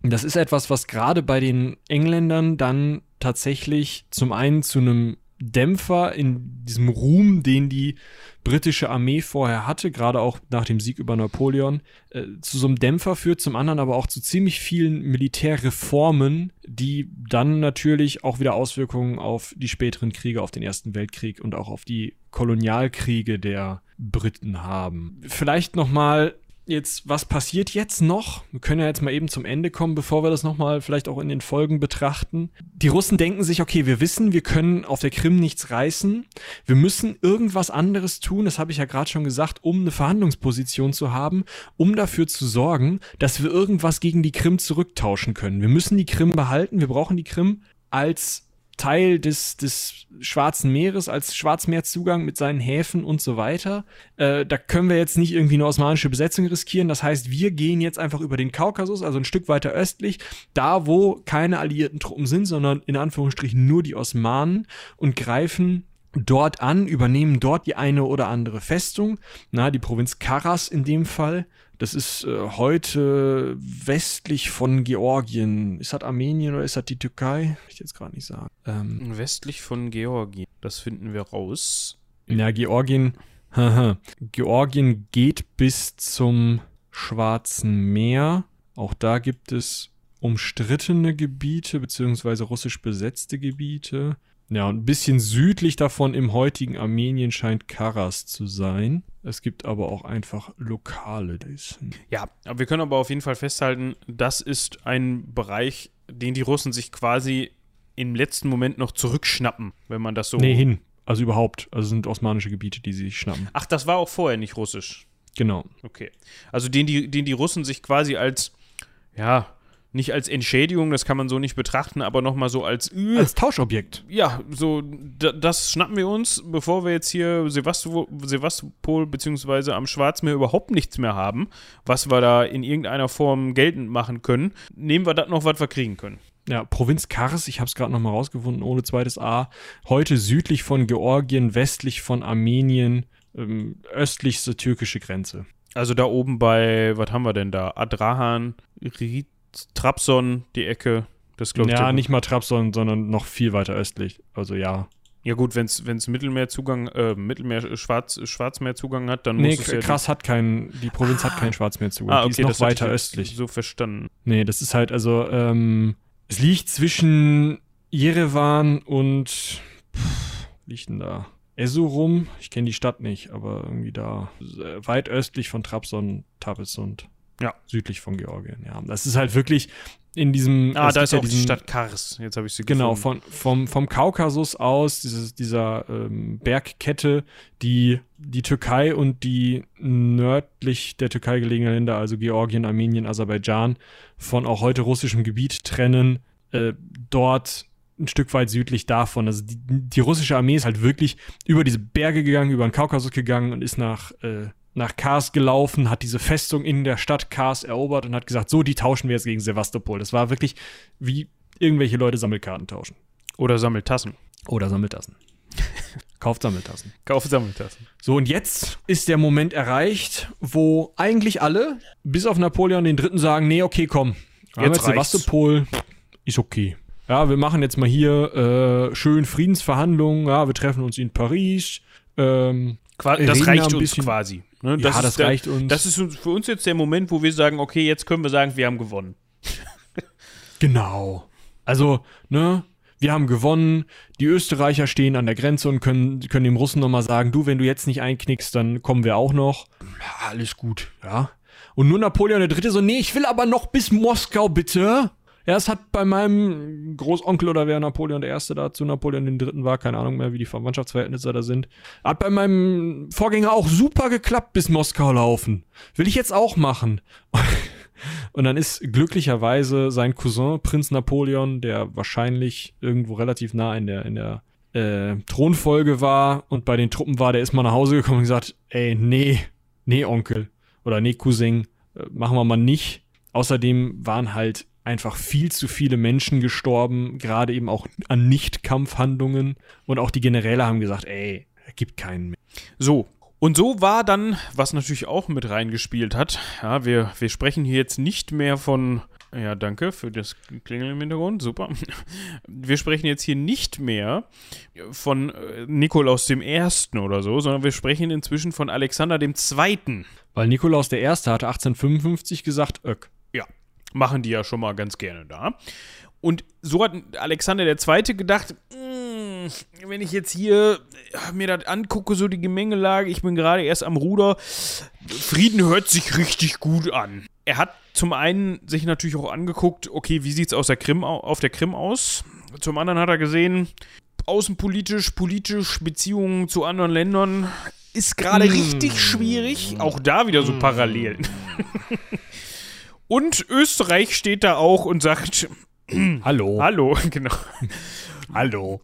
Das ist etwas, was gerade bei den Engländern dann tatsächlich zum einen zu einem Dämpfer in diesem Ruhm, den die britische Armee vorher hatte, gerade auch nach dem Sieg über Napoleon, zu so einem Dämpfer führt, zum anderen aber auch zu ziemlich vielen Militärreformen, die dann natürlich auch wieder Auswirkungen auf die späteren Kriege, auf den Ersten Weltkrieg und auch auf die Kolonialkriege der Briten haben. Vielleicht nochmal jetzt, was passiert jetzt noch? Wir können ja jetzt mal eben zum Ende kommen, bevor wir das nochmal vielleicht auch in den Folgen betrachten. Die Russen denken sich, okay, wir wissen, wir können auf der Krim nichts reißen. Wir müssen irgendwas anderes tun, das habe ich ja gerade schon gesagt, um eine Verhandlungsposition zu haben, um dafür zu sorgen, dass wir irgendwas gegen die Krim zurücktauschen können. Wir müssen die Krim behalten, wir brauchen die Krim als Teil des Schwarzen Meeres, als Schwarzmeerzugang mit seinen Häfen und so weiter. Da können wir jetzt nicht irgendwie eine osmanische Besetzung riskieren. Das heißt, wir gehen jetzt einfach über den Kaukasus, also ein Stück weiter östlich, da wo keine alliierten Truppen sind, sondern in Anführungsstrichen nur die Osmanen, und greifen dort an, übernehmen dort die eine oder andere Festung. Na, die Provinz Karas in dem Fall. Das ist heute westlich von Georgien. Ist das Armenien oder ist das die Türkei? Kann ich jetzt gerade nicht sagen. Westlich von Georgien. Das finden wir raus. Ja, Georgien. Georgien geht bis zum Schwarzen Meer. Auch da gibt es umstrittene Gebiete, beziehungsweise russisch besetzte Gebiete. Ja, und ein bisschen südlich davon im heutigen Armenien scheint Karas zu sein. Es gibt aber auch einfach lokale. Ja, aber wir können aber auf jeden Fall festhalten, das ist ein Bereich, den die Russen sich quasi im letzten Moment noch zurückschnappen, wenn man das so... Nee, hin. Also überhaupt. Also sind osmanische Gebiete, die sie sich schnappen. Ach, das war auch vorher nicht russisch? Genau. Okay. Also den die Russen sich quasi als, ja... Nicht als Entschädigung, das kann man so nicht betrachten, aber nochmal so als Tauschobjekt. Ja, so das schnappen wir uns, bevor wir jetzt hier Sevastopol bzw. am Schwarzmeer überhaupt nichts mehr haben, was wir da in irgendeiner Form geltend machen können. Nehmen wir das noch, was wir kriegen können. Ja, Provinz Kars, ich habe es gerade nochmal rausgefunden, ohne zweites A. Heute südlich von Georgien, westlich von Armenien, östlichste türkische Grenze. Also da oben bei, was haben wir denn da? Adrahan, Trabzon, die Ecke, das glaube ich. Ja, nicht mal Trabzon, sondern noch viel weiter östlich. Also ja. Ja gut, wenn es Schwarzmeerzugang hat, dann muss es ja... Nee, krass, die Provinz hat keinen Schwarzmeerzugang. Ah, okay, die ist noch weiter östlich. So verstanden. Nee, das ist halt, also, es liegt zwischen Jerewan und, liegt denn da? Erzurum? Ich kenne die Stadt nicht, aber irgendwie da. Weit östlich von Trabzon, Tapisund. Ja, südlich von Georgien, ja. Das ist halt wirklich in diesem... Ah, da ist ja auch die Stadt Kars, jetzt habe ich sie gefunden. Genau, vom Kaukasus aus, dieser Bergkette, die Türkei und die nördlich der Türkei gelegenen Länder, also Georgien, Armenien, Aserbaidschan, von auch heute russischem Gebiet trennen, dort ein Stück weit südlich davon. Also die russische Armee ist halt wirklich über diese Berge gegangen, über den Kaukasus gegangen und ist nach Kars gelaufen, hat diese Festung in der Stadt Kars erobert und hat gesagt, so, die tauschen wir jetzt gegen Sevastopol. Das war wirklich wie irgendwelche Leute Sammelkarten tauschen. Oder Sammeltassen. Oder Sammeltassen. Kauft Sammeltassen. Kauft Sammeltassen. So, und jetzt ist der Moment erreicht, wo eigentlich alle, bis auf Napoleon den Dritten, sagen, nee, okay, komm, jetzt Sevastopol ist okay. Ja, wir machen jetzt mal hier schön Friedensverhandlungen. Ja, wir treffen uns in Paris. Das reicht uns quasi. Ne? Ja, das reicht uns. Das ist für uns jetzt der Moment, wo wir sagen, okay, jetzt können wir sagen, wir haben gewonnen. Genau. Also, ne, wir haben gewonnen. Die Österreicher stehen an der Grenze und können dem Russen nochmal sagen, du, wenn du jetzt nicht einknickst, dann kommen wir auch noch. Ja, alles gut, ja. Und nur Napoleon der Dritte so, nee, ich will aber noch bis Moskau, bitte. Ja, es hat bei meinem Großonkel oder wer Napoleon der Erste dazu Napoleon den Dritten war, keine Ahnung mehr, wie die Verwandtschaftsverhältnisse da sind, hat bei meinem Vorgänger auch super geklappt, bis Moskau laufen. Will ich jetzt auch machen. Und dann ist glücklicherweise sein Cousin, Prinz Napoleon, der wahrscheinlich irgendwo relativ nah in der Thronfolge war und bei den Truppen war, der ist mal nach Hause gekommen und gesagt, ey, nee Onkel oder nee Cousin, machen wir mal nicht. Außerdem waren halt einfach viel zu viele Menschen gestorben, gerade eben auch an Nicht-Kampfhandlungen. Und auch die Generäle haben gesagt, ey, es gibt keinen mehr. So, und so war dann, was natürlich auch mit reingespielt hat, ja, wir sprechen hier jetzt nicht mehr von Ja, danke für das Klingeln im Hintergrund. Super. Wir sprechen jetzt hier nicht mehr von Nikolaus dem Ersten oder so, sondern wir sprechen inzwischen von Alexander dem Zweiten. Weil Nikolaus der Erste hatte 1855 gesagt, ök. Ja, machen die ja schon mal ganz gerne da. Und so hat Alexander der Zweite gedacht, wenn ich jetzt hier mir das angucke, so die Gemengelage, ich bin gerade erst am Ruder, Frieden hört sich richtig gut an. Er hat zum einen sich natürlich auch angeguckt, okay, wie sieht es auf der Krim aus? Zum anderen hat er gesehen, außenpolitisch, politisch, Beziehungen zu anderen Ländern ist gerade richtig schwierig. Auch da wieder so Parallelen. Und Österreich steht da auch und sagt, hallo. Hallo, genau. Hallo.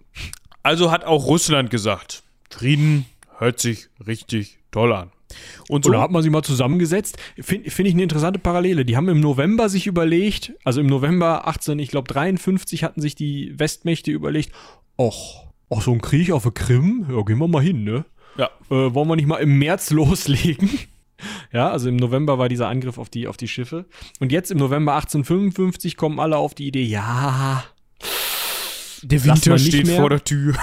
Also hat auch Russland gesagt, Frieden hört sich richtig toll an. Und so oder hat man sie mal zusammengesetzt. Find ich eine interessante Parallele. Die haben im November sich überlegt, also im November 1853 hatten sich die Westmächte überlegt, ach, so ein Krieg auf der Krim, ja, gehen wir mal hin, ne? Ja. Wollen wir nicht mal im März loslegen? Ja, also im November war dieser Angriff auf die Schiffe. Und jetzt im November 1855 kommen alle auf die Idee, ja, der Winter steht vor der Tür.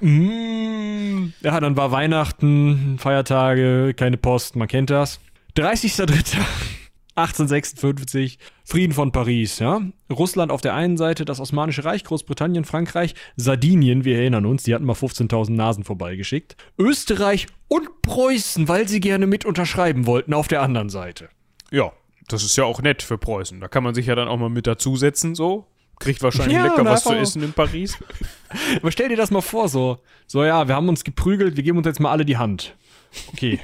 Ja, dann war Weihnachten, Feiertage, keine Post, man kennt das. 30.03.1856, Frieden von Paris, ja. Russland auf der einen Seite, das Osmanische Reich, Großbritannien, Frankreich, Sardinien, wir erinnern uns, die hatten mal 15.000 Nasen vorbeigeschickt. Österreich und Preußen, weil sie gerne mit unterschreiben wollten, auf der anderen Seite. Ja, das ist ja auch nett für Preußen. Da kann man sich ja dann auch mal mit dazusetzen, so. Kriegt wahrscheinlich lecker was zu essen in Paris. Aber stell dir das mal vor, so ja, wir haben uns geprügelt, wir geben uns jetzt mal alle die Hand. Okay.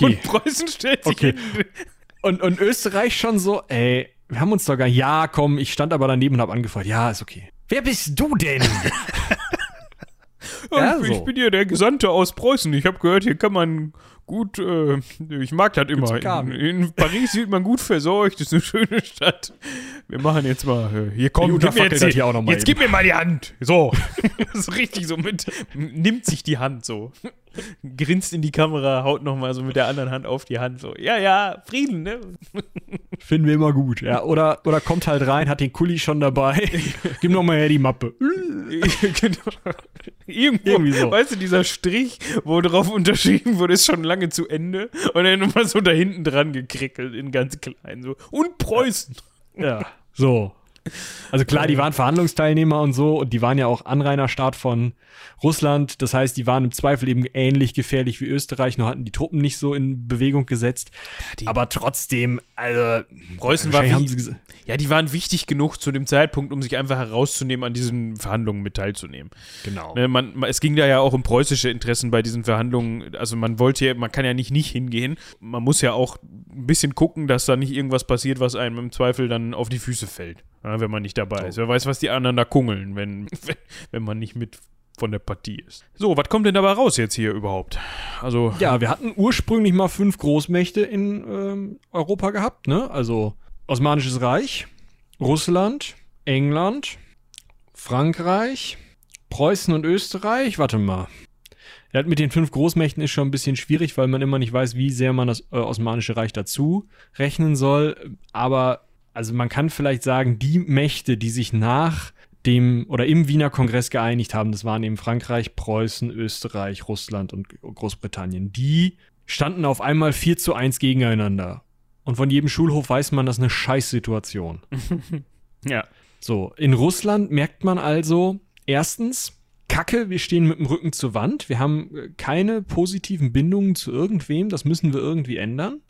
Und Preußen stellt sich hin. Und Österreich schon so, ey, wir haben uns doch gar nicht, ja, komm, ich stand aber daneben und hab angefragt, ja, ist okay. Wer bist du denn? Ja, ich bin hier der Gesandte aus Preußen. Ich habe gehört, hier kann man gut, ich mag das immer. In Paris wird man gut versorgt, ist eine schöne Stadt. Wir machen jetzt mal, hier kommt, jetzt gib mir mal die Hand. So, so richtig so mit, nimmt sich die Hand so, grinst in die Kamera, haut nochmal so mit der anderen Hand auf die Hand so. Ja, Frieden, ne? Finden wir immer gut, ja. Oder kommt halt rein, hat den Kuli schon dabei, gib nochmal her die Mappe. Genau. Irgendwie so. Weißt du, dieser Strich, wo drauf unterschrieben wurde, ist schon lange zu Ende und dann nochmal so da hinten dran gekrickelt in ganz klein so. Und Preußen. Ja, so. Also klar, die waren Verhandlungsteilnehmer und so und die waren ja auch Anrainerstaat von Russland. Das heißt, die waren im Zweifel eben ähnlich gefährlich wie Österreich, nur hatten die Truppen nicht so in Bewegung gesetzt. Aber trotzdem, also Preußen war die waren wichtig genug zu dem Zeitpunkt, um sich einfach herauszunehmen, an diesen Verhandlungen mit teilzunehmen. Genau. Ne, es ging da ja auch um preußische Interessen bei diesen Verhandlungen. Also man kann ja nicht hingehen. Man muss ja auch ein bisschen gucken, dass da nicht irgendwas passiert, was einem im Zweifel dann auf die Füße fällt. Ja, wenn man nicht dabei ist. Wer weiß, was die anderen da kungeln, wenn man nicht mit von der Partie ist. So, was kommt denn dabei raus jetzt hier überhaupt? Also ja, wir hatten ursprünglich mal 5 Großmächte in Europa gehabt, ne? Also Osmanisches Reich, Russland, England, Frankreich, Preußen und Österreich. Warte mal. Ja, mit den 5 Großmächten ist schon ein bisschen schwierig, weil man immer nicht weiß, wie sehr man das Osmanische Reich dazu rechnen soll. Aber also man kann vielleicht sagen, die Mächte, die sich nach dem oder im Wiener Kongress geeinigt haben, das waren eben Frankreich, Preußen, Österreich, Russland und Großbritannien, die standen auf einmal 4:1 gegeneinander. Und von jedem Schulhof weiß man, das ist eine Scheißsituation. Ja. So, in Russland merkt man also, erstens, Kacke, wir stehen mit dem Rücken zur Wand, wir haben keine positiven Bindungen zu irgendwem, das müssen wir irgendwie ändern.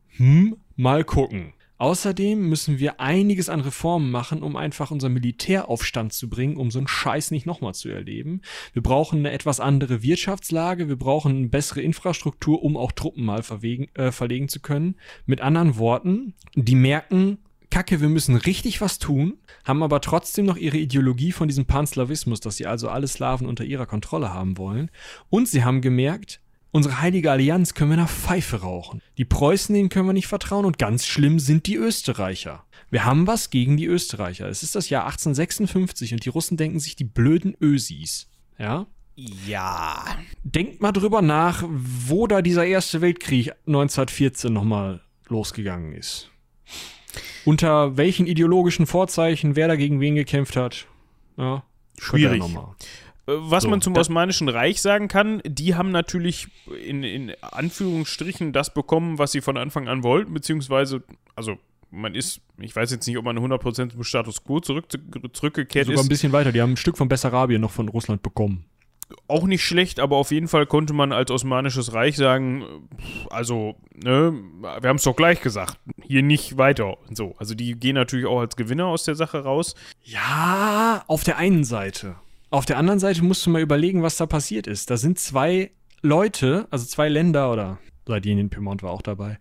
Mal gucken. Außerdem müssen wir einiges an Reformen machen, um einfach unseren Militär auf Stand zu bringen, um so einen Scheiß nicht nochmal zu erleben. Wir brauchen eine etwas andere Wirtschaftslage, wir brauchen eine bessere Infrastruktur, um auch Truppen mal verlegen zu können. Mit anderen Worten, die merken, Kacke, wir müssen richtig was tun, haben aber trotzdem noch ihre Ideologie von diesem Panslawismus, dass sie also alle Slawen unter ihrer Kontrolle haben wollen. Und sie haben gemerkt, unsere heilige Allianz können wir nach Pfeife rauchen. Die Preußen, denen können wir nicht vertrauen und ganz schlimm sind die Österreicher. Wir haben was gegen die Österreicher. Es ist das Jahr 1856 und die Russen denken sich die blöden Ösis. Ja? Ja. Denkt mal drüber nach, wo da dieser Erste Weltkrieg 1914 nochmal losgegangen ist. Unter welchen ideologischen Vorzeichen wer da gegen wen gekämpft hat. Ja, schwierig. Was man zum Osmanischen Reich sagen kann, die haben natürlich in Anführungsstrichen das bekommen, was sie von Anfang an wollten, beziehungsweise, also man ist, ich weiß jetzt nicht, ob man 100% zum Status quo zurückgekehrt ist. Sogar ein bisschen weiter, die haben ein Stück von Bessarabien noch von Russland bekommen. Auch nicht schlecht, aber auf jeden Fall konnte man als Osmanisches Reich sagen, also, ne, wir haben es doch gleich gesagt, hier nicht weiter und so. Also die gehen natürlich auch als Gewinner aus der Sache raus. Ja, auf der einen Seite. Auf der anderen Seite musst du mal überlegen, was da passiert ist. Da sind zwei Leute, also zwei Länder, oder Sardinien, Piemont war auch dabei,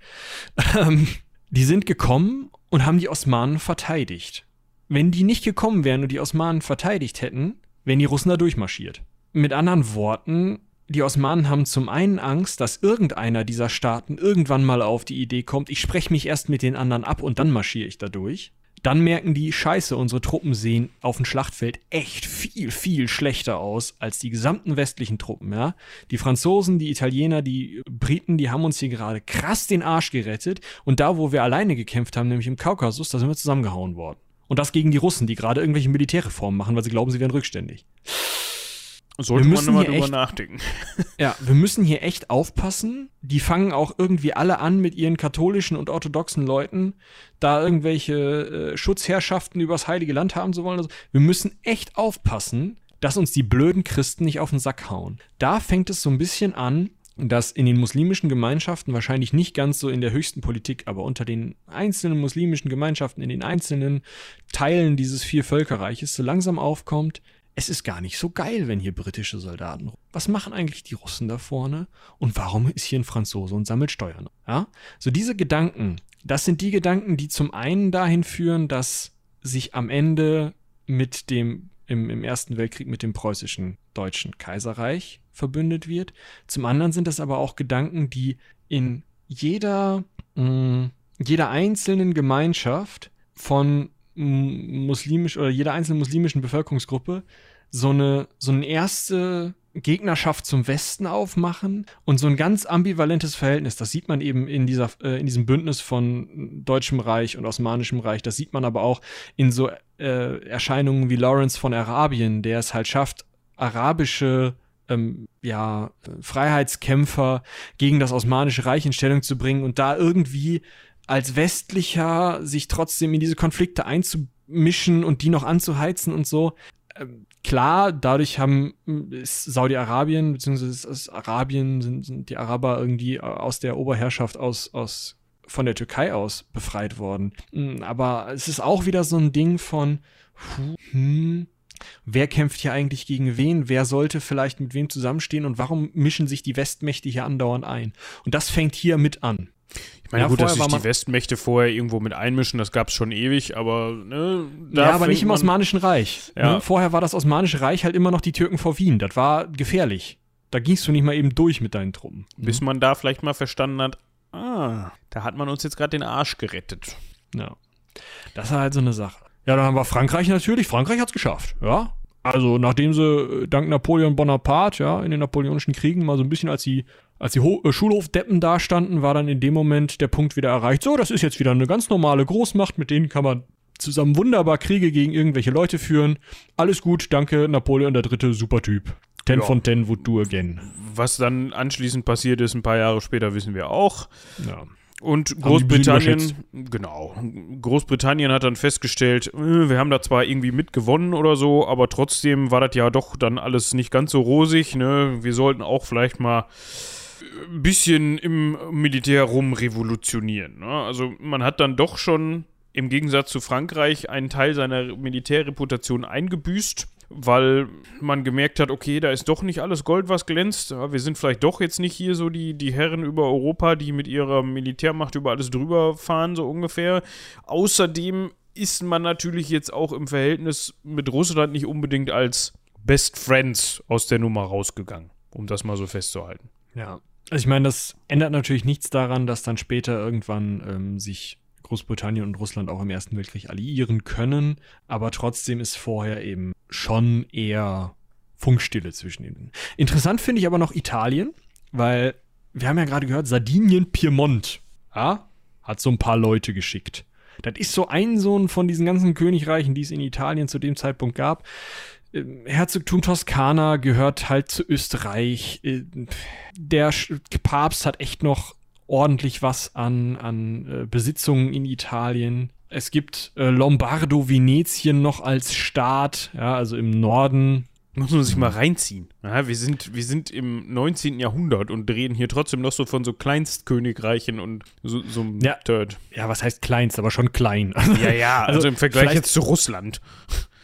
die sind gekommen und haben die Osmanen verteidigt. Wenn die nicht gekommen wären und die Osmanen verteidigt hätten, wären die Russen da durchmarschiert. Mit anderen Worten, die Osmanen haben zum einen Angst, dass irgendeiner dieser Staaten irgendwann mal auf die Idee kommt, ich spreche mich erst mit den anderen ab und dann marschiere ich da durch. Dann merken die, scheiße, unsere Truppen sehen auf dem Schlachtfeld echt viel, viel schlechter aus als die gesamten westlichen Truppen, ja. Die Franzosen, die Italiener, die Briten, die haben uns hier gerade krass den Arsch gerettet. Und da, wo wir alleine gekämpft haben, nämlich im Kaukasus, da sind wir zusammengehauen worden. Und das gegen die Russen, die gerade irgendwelche Militärreformen machen, weil sie glauben, sie wären rückständig. Sollte man nochmal drüber nachdenken. Ja, wir müssen hier echt aufpassen. Die fangen auch irgendwie alle an, mit ihren katholischen und orthodoxen Leuten da irgendwelche Schutzherrschaften übers Heilige Land haben zu wollen. Wir müssen echt aufpassen, dass uns die blöden Christen nicht auf den Sack hauen. Da fängt es so ein bisschen an, dass in den muslimischen Gemeinschaften, wahrscheinlich nicht ganz so in der höchsten Politik, aber unter den einzelnen muslimischen Gemeinschaften, in den einzelnen Teilen dieses Viervölkerreiches so langsam aufkommt, es ist gar nicht so geil, wenn hier britische Soldaten. Was machen eigentlich die Russen da vorne? Und warum ist hier ein Franzose und sammelt Steuern? Ja? So diese Gedanken, das sind die Gedanken, die zum einen dahin führen, dass sich am Ende mit dem, im Ersten Weltkrieg mit dem preußischen deutschen Kaiserreich verbündet wird. Zum anderen sind das aber auch Gedanken, die in jeder einzelnen Gemeinschaft von muslimisch oder jeder einzelnen muslimischen Bevölkerungsgruppe so eine erste Gegnerschaft zum Westen aufmachen und so ein ganz ambivalentes Verhältnis. Das sieht man eben in diesem Bündnis von Deutschem Reich und Osmanischem Reich. Das sieht man aber auch in so Erscheinungen wie Lawrence von Arabien, der es halt schafft, arabische Freiheitskämpfer gegen das Osmanische Reich in Stellung zu bringen und da irgendwie als Westlicher sich trotzdem in diese Konflikte einzumischen und die noch anzuheizen und so. Klar, dadurch ist Saudi-Arabien, beziehungsweise ist Arabien, sind die Araber irgendwie aus der Oberherrschaft von der Türkei aus befreit worden. Aber es ist auch wieder so ein Ding von, wer kämpft hier eigentlich gegen wen? Wer sollte vielleicht mit wem zusammenstehen? Und warum mischen sich die Westmächte hier andauernd ein? Und das fängt hier mit an. Ich meine, ja, gut, dass sich die Westmächte vorher irgendwo mit einmischen, das gab es schon ewig, aber ne, ja, aber nicht im Osmanischen Reich. Ja. Ne? Vorher war das Osmanische Reich halt immer noch die Türken vor Wien. Das war gefährlich. Da gingst du nicht mal eben durch mit deinen Truppen. Bis man da vielleicht mal verstanden hat, da hat man uns jetzt gerade den Arsch gerettet. Ja. Das ist halt so eine Sache. Ja, dann haben wir Frankreich natürlich. Frankreich hat's geschafft, ja. Also, nachdem sie dank Napoleon Bonaparte, ja, in den napoleonischen Kriegen mal so ein bisschen als die Schulhofdeppen dastanden, war dann in dem Moment der Punkt wieder erreicht. So, das ist jetzt wieder eine ganz normale Großmacht, mit denen kann man zusammen wunderbar Kriege gegen irgendwelche Leute führen. Alles gut, danke, Napoleon der Dritte, super Typ. 10 von 10 would do again. Was dann anschließend passiert ist, ein paar Jahre später, wissen wir auch. Ja. Und Großbritannien hat dann festgestellt, wir haben da zwar irgendwie mitgewonnen oder so, aber trotzdem war das ja doch dann alles nicht ganz so rosig, ne? Wir sollten auch vielleicht mal ein bisschen im Militär rumrevolutionieren, ne? Also man hat dann doch schon im Gegensatz zu Frankreich einen Teil seiner Militärreputation eingebüßt, weil man gemerkt hat, okay, da ist doch nicht alles Gold, was glänzt. Wir sind vielleicht doch jetzt nicht hier so die Herren über Europa, die mit ihrer Militärmacht über alles drüber fahren, so ungefähr. Außerdem ist man natürlich jetzt auch im Verhältnis mit Russland nicht unbedingt als Best Friends aus der Nummer rausgegangen, um das mal so festzuhalten. Ja, also ich meine, das ändert natürlich nichts daran, dass dann später irgendwann sich Großbritannien und Russland auch im Ersten Weltkrieg alliieren können, aber trotzdem ist vorher eben schon eher Funkstille zwischen ihnen. Interessant finde ich aber noch Italien, weil wir haben ja gerade gehört, Sardinien, Piemont, ja, hat so ein paar Leute geschickt. Das ist so ein Sohn von diesen ganzen Königreichen, die es in Italien zu dem Zeitpunkt gab. Herzogtum Toskana gehört halt zu Österreich. Der Papst hat echt noch ordentlich was an Besitzungen in Italien. Es gibt Lombardo-Venetien noch als Staat, ja, also im Norden. Muss man sich mal reinziehen. Ja, wir sind im 19. Jahrhundert und reden hier trotzdem noch so von so Kleinstkönigreichen und so einem ja, Dirt. Ja, was heißt Kleinst, aber schon klein. Ja, also im Vergleich jetzt zu Russland.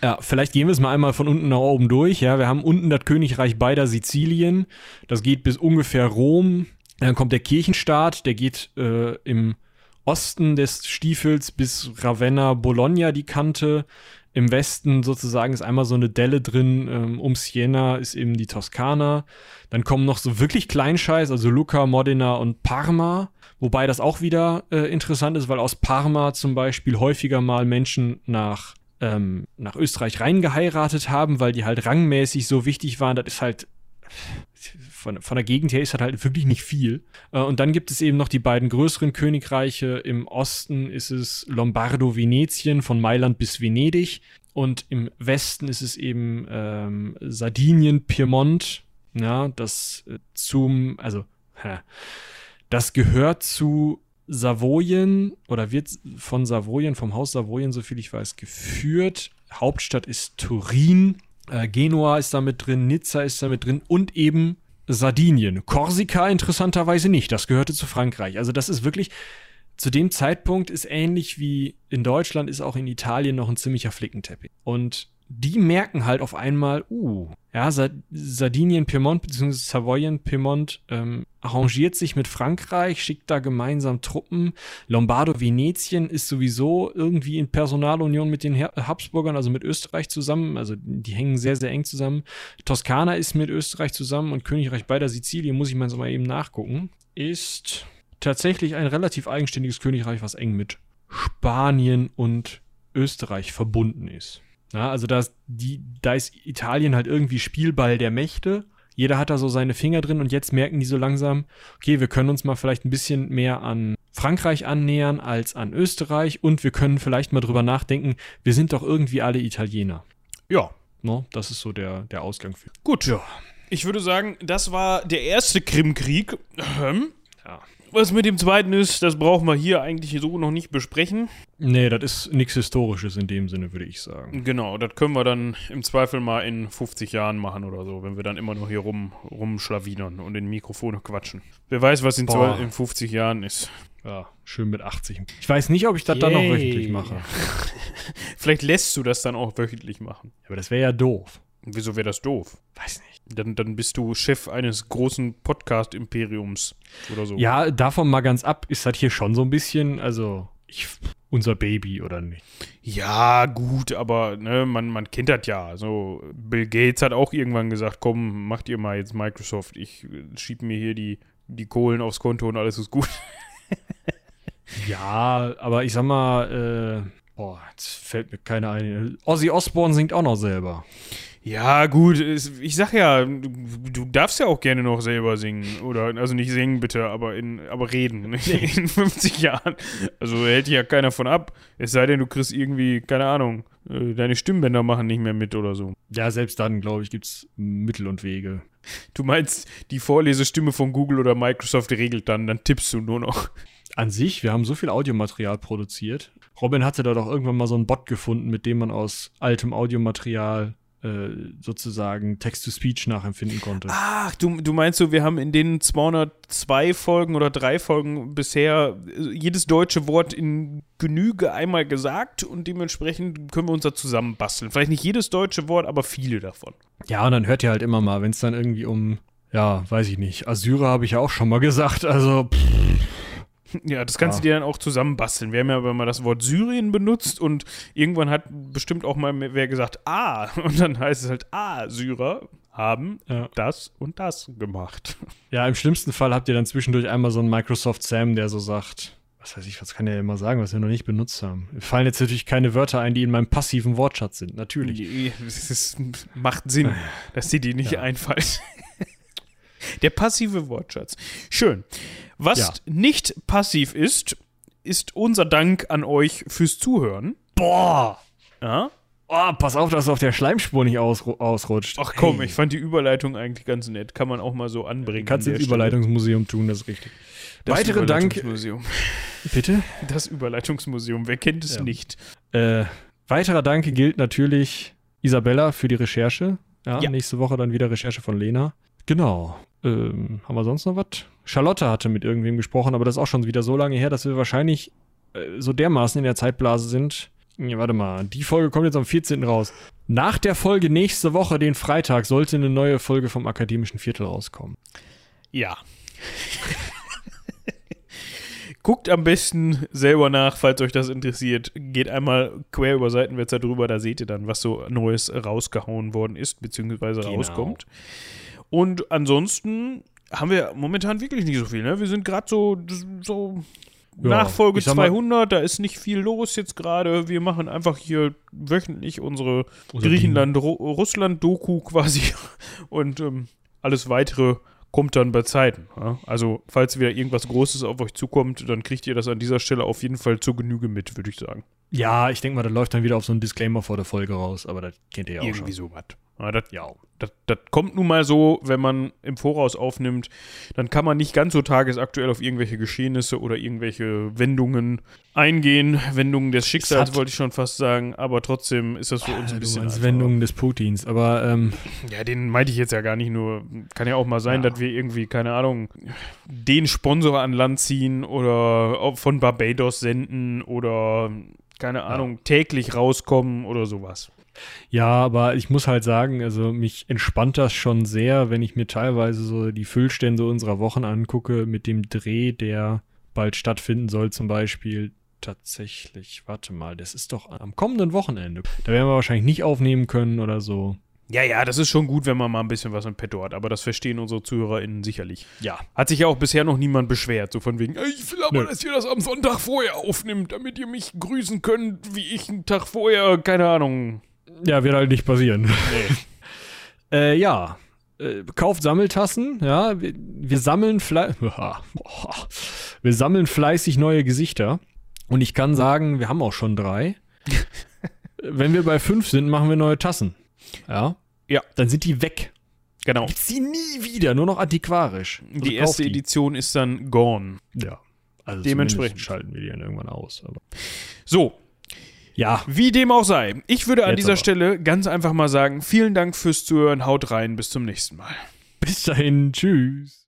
Ja, vielleicht gehen wir es mal einmal von unten nach oben durch. Ja, wir haben unten das Königreich beider Sizilien. Das geht bis ungefähr Rom. Dann kommt der Kirchenstaat, der geht im Osten des Stiefels bis Ravenna, Bologna die Kante. Im Westen sozusagen ist einmal so eine Delle drin, um Siena ist eben die Toskana. Dann kommen noch so wirklich Kleinscheiß, also Lucca, Modena und Parma. Wobei das auch wieder interessant ist, weil aus Parma zum Beispiel häufiger mal Menschen nach Österreich reingeheiratet haben, weil die halt rangmäßig so wichtig waren. Das ist halt, von der Gegend her ist das halt wirklich nicht viel. Und dann gibt es eben noch die beiden größeren Königreiche. Im Osten ist es Lombardo-Venetien, von Mailand bis Venedig. Und im Westen ist es eben Sardinien, Piemont. Ja, das gehört zu Savoyen oder wird von Savoyen, vom Haus Savoyen, soviel ich weiß, geführt. Hauptstadt ist Turin. Genua ist da mit drin, Nizza ist da mit drin und eben Sardinien. Korsika interessanterweise nicht, das gehörte zu Frankreich. Also das ist wirklich, zu dem Zeitpunkt ist ähnlich wie in Deutschland, ist auch in Italien noch ein ziemlicher Flickenteppich. Und die merken halt auf einmal, ja, Sardinien, Piemont bzw. Savoyen, Piemont arrangiert sich mit Frankreich, schickt da gemeinsam Truppen. Lombardo-Venetien ist sowieso irgendwie in Personalunion mit den Habsburgern, also mit Österreich zusammen. Also die hängen sehr, sehr eng zusammen. Toskana ist mit Österreich zusammen und Königreich beider Sizilien, muss ich mal so mal eben nachgucken, ist tatsächlich ein relativ eigenständiges Königreich, was eng mit Spanien und Österreich verbunden ist. Ja, also da ist Italien halt irgendwie Spielball der Mächte. Jeder hat da so seine Finger drin und jetzt merken die so langsam, okay, wir können uns mal vielleicht ein bisschen mehr an Frankreich annähern als an Österreich und wir können vielleicht mal drüber nachdenken, wir sind doch irgendwie alle Italiener. Ja. No, das ist so der Ausgang für. Gut, ja. Ich würde sagen, das war der erste Krimkrieg. Ja. Was mit dem zweiten ist, das brauchen wir hier eigentlich so noch nicht besprechen. Nee, das ist nichts Historisches in dem Sinne, würde ich sagen. Genau, das können wir dann im Zweifel mal in 50 Jahren machen oder so, wenn wir dann immer noch hier rumschlawinern und in Mikrofone quatschen. Wer weiß, was in 50 Jahren ist. Ja, schön mit 80. Ich weiß nicht, ob ich das dann noch wöchentlich mache. Vielleicht lässt du das dann auch wöchentlich machen. Aber das wäre ja doof. Wieso wäre das doof? Weiß nicht. Dann bist du Chef eines großen Podcast-Imperiums oder so. Ja, davon mal ganz ab, ist das hier schon so ein bisschen, also unser Baby, oder nicht? Ja, gut, aber ne, man kennt das ja. So, Bill Gates hat auch irgendwann gesagt, komm, macht ihr mal jetzt Microsoft. Ich schiebe mir hier die Kohlen aufs Konto und alles ist gut. Ja, aber ich sag mal, jetzt fällt mir keiner ein. Ozzy Osbourne singt auch noch selber. Ja, gut, ich sag ja, du darfst ja auch gerne noch selber singen. oder also nicht singen, bitte, aber reden. In 50 Jahren. Also hält ja keiner von ab. Es sei denn, du kriegst irgendwie, keine Ahnung, deine Stimmbänder machen nicht mehr mit oder so. Ja, selbst dann, glaube ich, gibt's Mittel und Wege. Du meinst, die Vorlesestimme von Google oder Microsoft regelt dann tippst du nur noch. An sich, wir haben so viel Audiomaterial produziert. Robin hatte da doch irgendwann mal so einen Bot gefunden, mit dem man aus altem Audiomaterial sozusagen Text-to-Speech nachempfinden konnte. Ach, du meinst so, wir haben in den 202 Folgen oder 3 Folgen bisher jedes deutsche Wort in Genüge einmal gesagt und dementsprechend können wir uns da zusammenbasteln. Vielleicht nicht jedes deutsche Wort, aber viele davon. Ja, und dann hört ihr halt immer mal, wenn es dann irgendwie um, ja, weiß ich nicht, Assyrer habe ich ja auch schon mal gesagt, also ja, das kannst du dir dann auch zusammenbasteln. Wir haben ja aber mal das Wort Syrien benutzt und irgendwann hat bestimmt auch mal wer gesagt, und dann heißt es halt, Syrer haben das und das gemacht. Ja, im schlimmsten Fall habt ihr dann zwischendurch einmal so einen Microsoft Sam, der so sagt, was weiß ich, was kann der immer sagen, was wir noch nicht benutzt haben. Mir fallen jetzt natürlich keine Wörter ein, die in meinem passiven Wortschatz sind, natürlich. Es macht Sinn, dass dir die nicht einfallen. Der passive Wortschatz. Schön. Was nicht passiv ist, ist unser Dank an euch fürs Zuhören. Boah! Ja? Oh, pass auf, dass du auf der Schleimspur nicht ausrutscht. Ach komm, hey. Ich fand die Überleitung eigentlich ganz nett. Kann man auch mal so anbringen. Kannst du ins Überleitungsmuseum tun, das ist richtig. Das weitere Dank. Bitte? Das Überleitungsmuseum, wer kennt es nicht? Weiterer Dank gilt natürlich Isabella für die Recherche. Ja, ja. Nächste Woche dann wieder Recherche von Lena. Genau. Haben wir sonst noch was? Charlotte hatte mit irgendwem gesprochen, aber das ist auch schon wieder so lange her, dass wir wahrscheinlich so dermaßen in der Zeitblase sind. Ja, warte mal, die Folge kommt jetzt am 14. raus. Nach der Folge nächste Woche, den Freitag, sollte eine neue Folge vom Akademischen Viertel rauskommen. Ja. Guckt am besten selber nach, falls euch das interessiert. Geht einmal quer über Seitenwälzer drüber, da seht ihr dann, was so Neues rausgehauen worden ist, beziehungsweise rauskommt. Und ansonsten haben wir momentan wirklich nicht so viel, ne? Wir sind gerade so ja, Nachfolge 200, da ist nicht viel los jetzt gerade. Wir machen einfach hier wöchentlich unsere Griechenland-Russland-Doku quasi und alles Weitere kommt dann bei Zeiten. Ja? Also falls wieder irgendwas Großes auf euch zukommt, dann kriegt ihr das an dieser Stelle auf jeden Fall zur Genüge mit, würde ich sagen. Ja, ich denke mal, das läuft dann wieder auf so einen Disclaimer vor der Folge raus, aber das kennt ihr ja auch irgendwie schon. Irgendwie sowas. Ja, das kommt nun mal so, wenn man im Voraus aufnimmt, dann kann man nicht ganz so tagesaktuell auf irgendwelche Geschehnisse oder irgendwelche Wendungen eingehen. Wendungen des Schicksals wollte ich schon fast sagen, aber trotzdem ist das für uns ein bisschen anders. Wendungen des Putins, aber ja, den meinte ich jetzt ja gar nicht nur. Kann ja auch mal sein, dass wir irgendwie, keine Ahnung, den Sponsor an Land ziehen oder von Barbados senden oder, keine Ahnung, täglich rauskommen oder sowas. Ja, aber ich muss halt sagen, also mich entspannt das schon sehr, wenn ich mir teilweise so die Füllstände unserer Wochen angucke mit dem Dreh, der bald stattfinden soll, zum Beispiel tatsächlich, warte mal, das ist doch am kommenden Wochenende. Da werden wir wahrscheinlich nicht aufnehmen können oder so. Ja, das ist schon gut, wenn man mal ein bisschen was im Petto hat, aber das verstehen unsere ZuhörerInnen sicherlich. Ja. Hat sich ja auch bisher noch niemand beschwert, so von wegen, ich will aber, dass ihr das am Sonntag vorher aufnimmt, damit ihr mich grüßen könnt, wie ich einen Tag vorher, keine Ahnung. Ja, wird halt nicht passieren. Nee. Ja. Kauft Sammeltassen, ja. Wir sammeln fleißig neue Gesichter. Und ich kann sagen, wir haben auch schon 3. Wenn wir bei 5 sind, machen wir neue Tassen. Ja. Ja. Dann sind die weg. Genau. Gibt's die nie wieder, nur noch antiquarisch. Und die erste Edition ist dann gone. Ja. Also dementsprechend schalten wir die dann irgendwann aus. Aber. So. Ja. Wie dem auch sei. Ich würde an dieser Stelle ganz einfach mal sagen, vielen Dank fürs Zuhören, haut rein, bis zum nächsten Mal. Bis dahin, tschüss.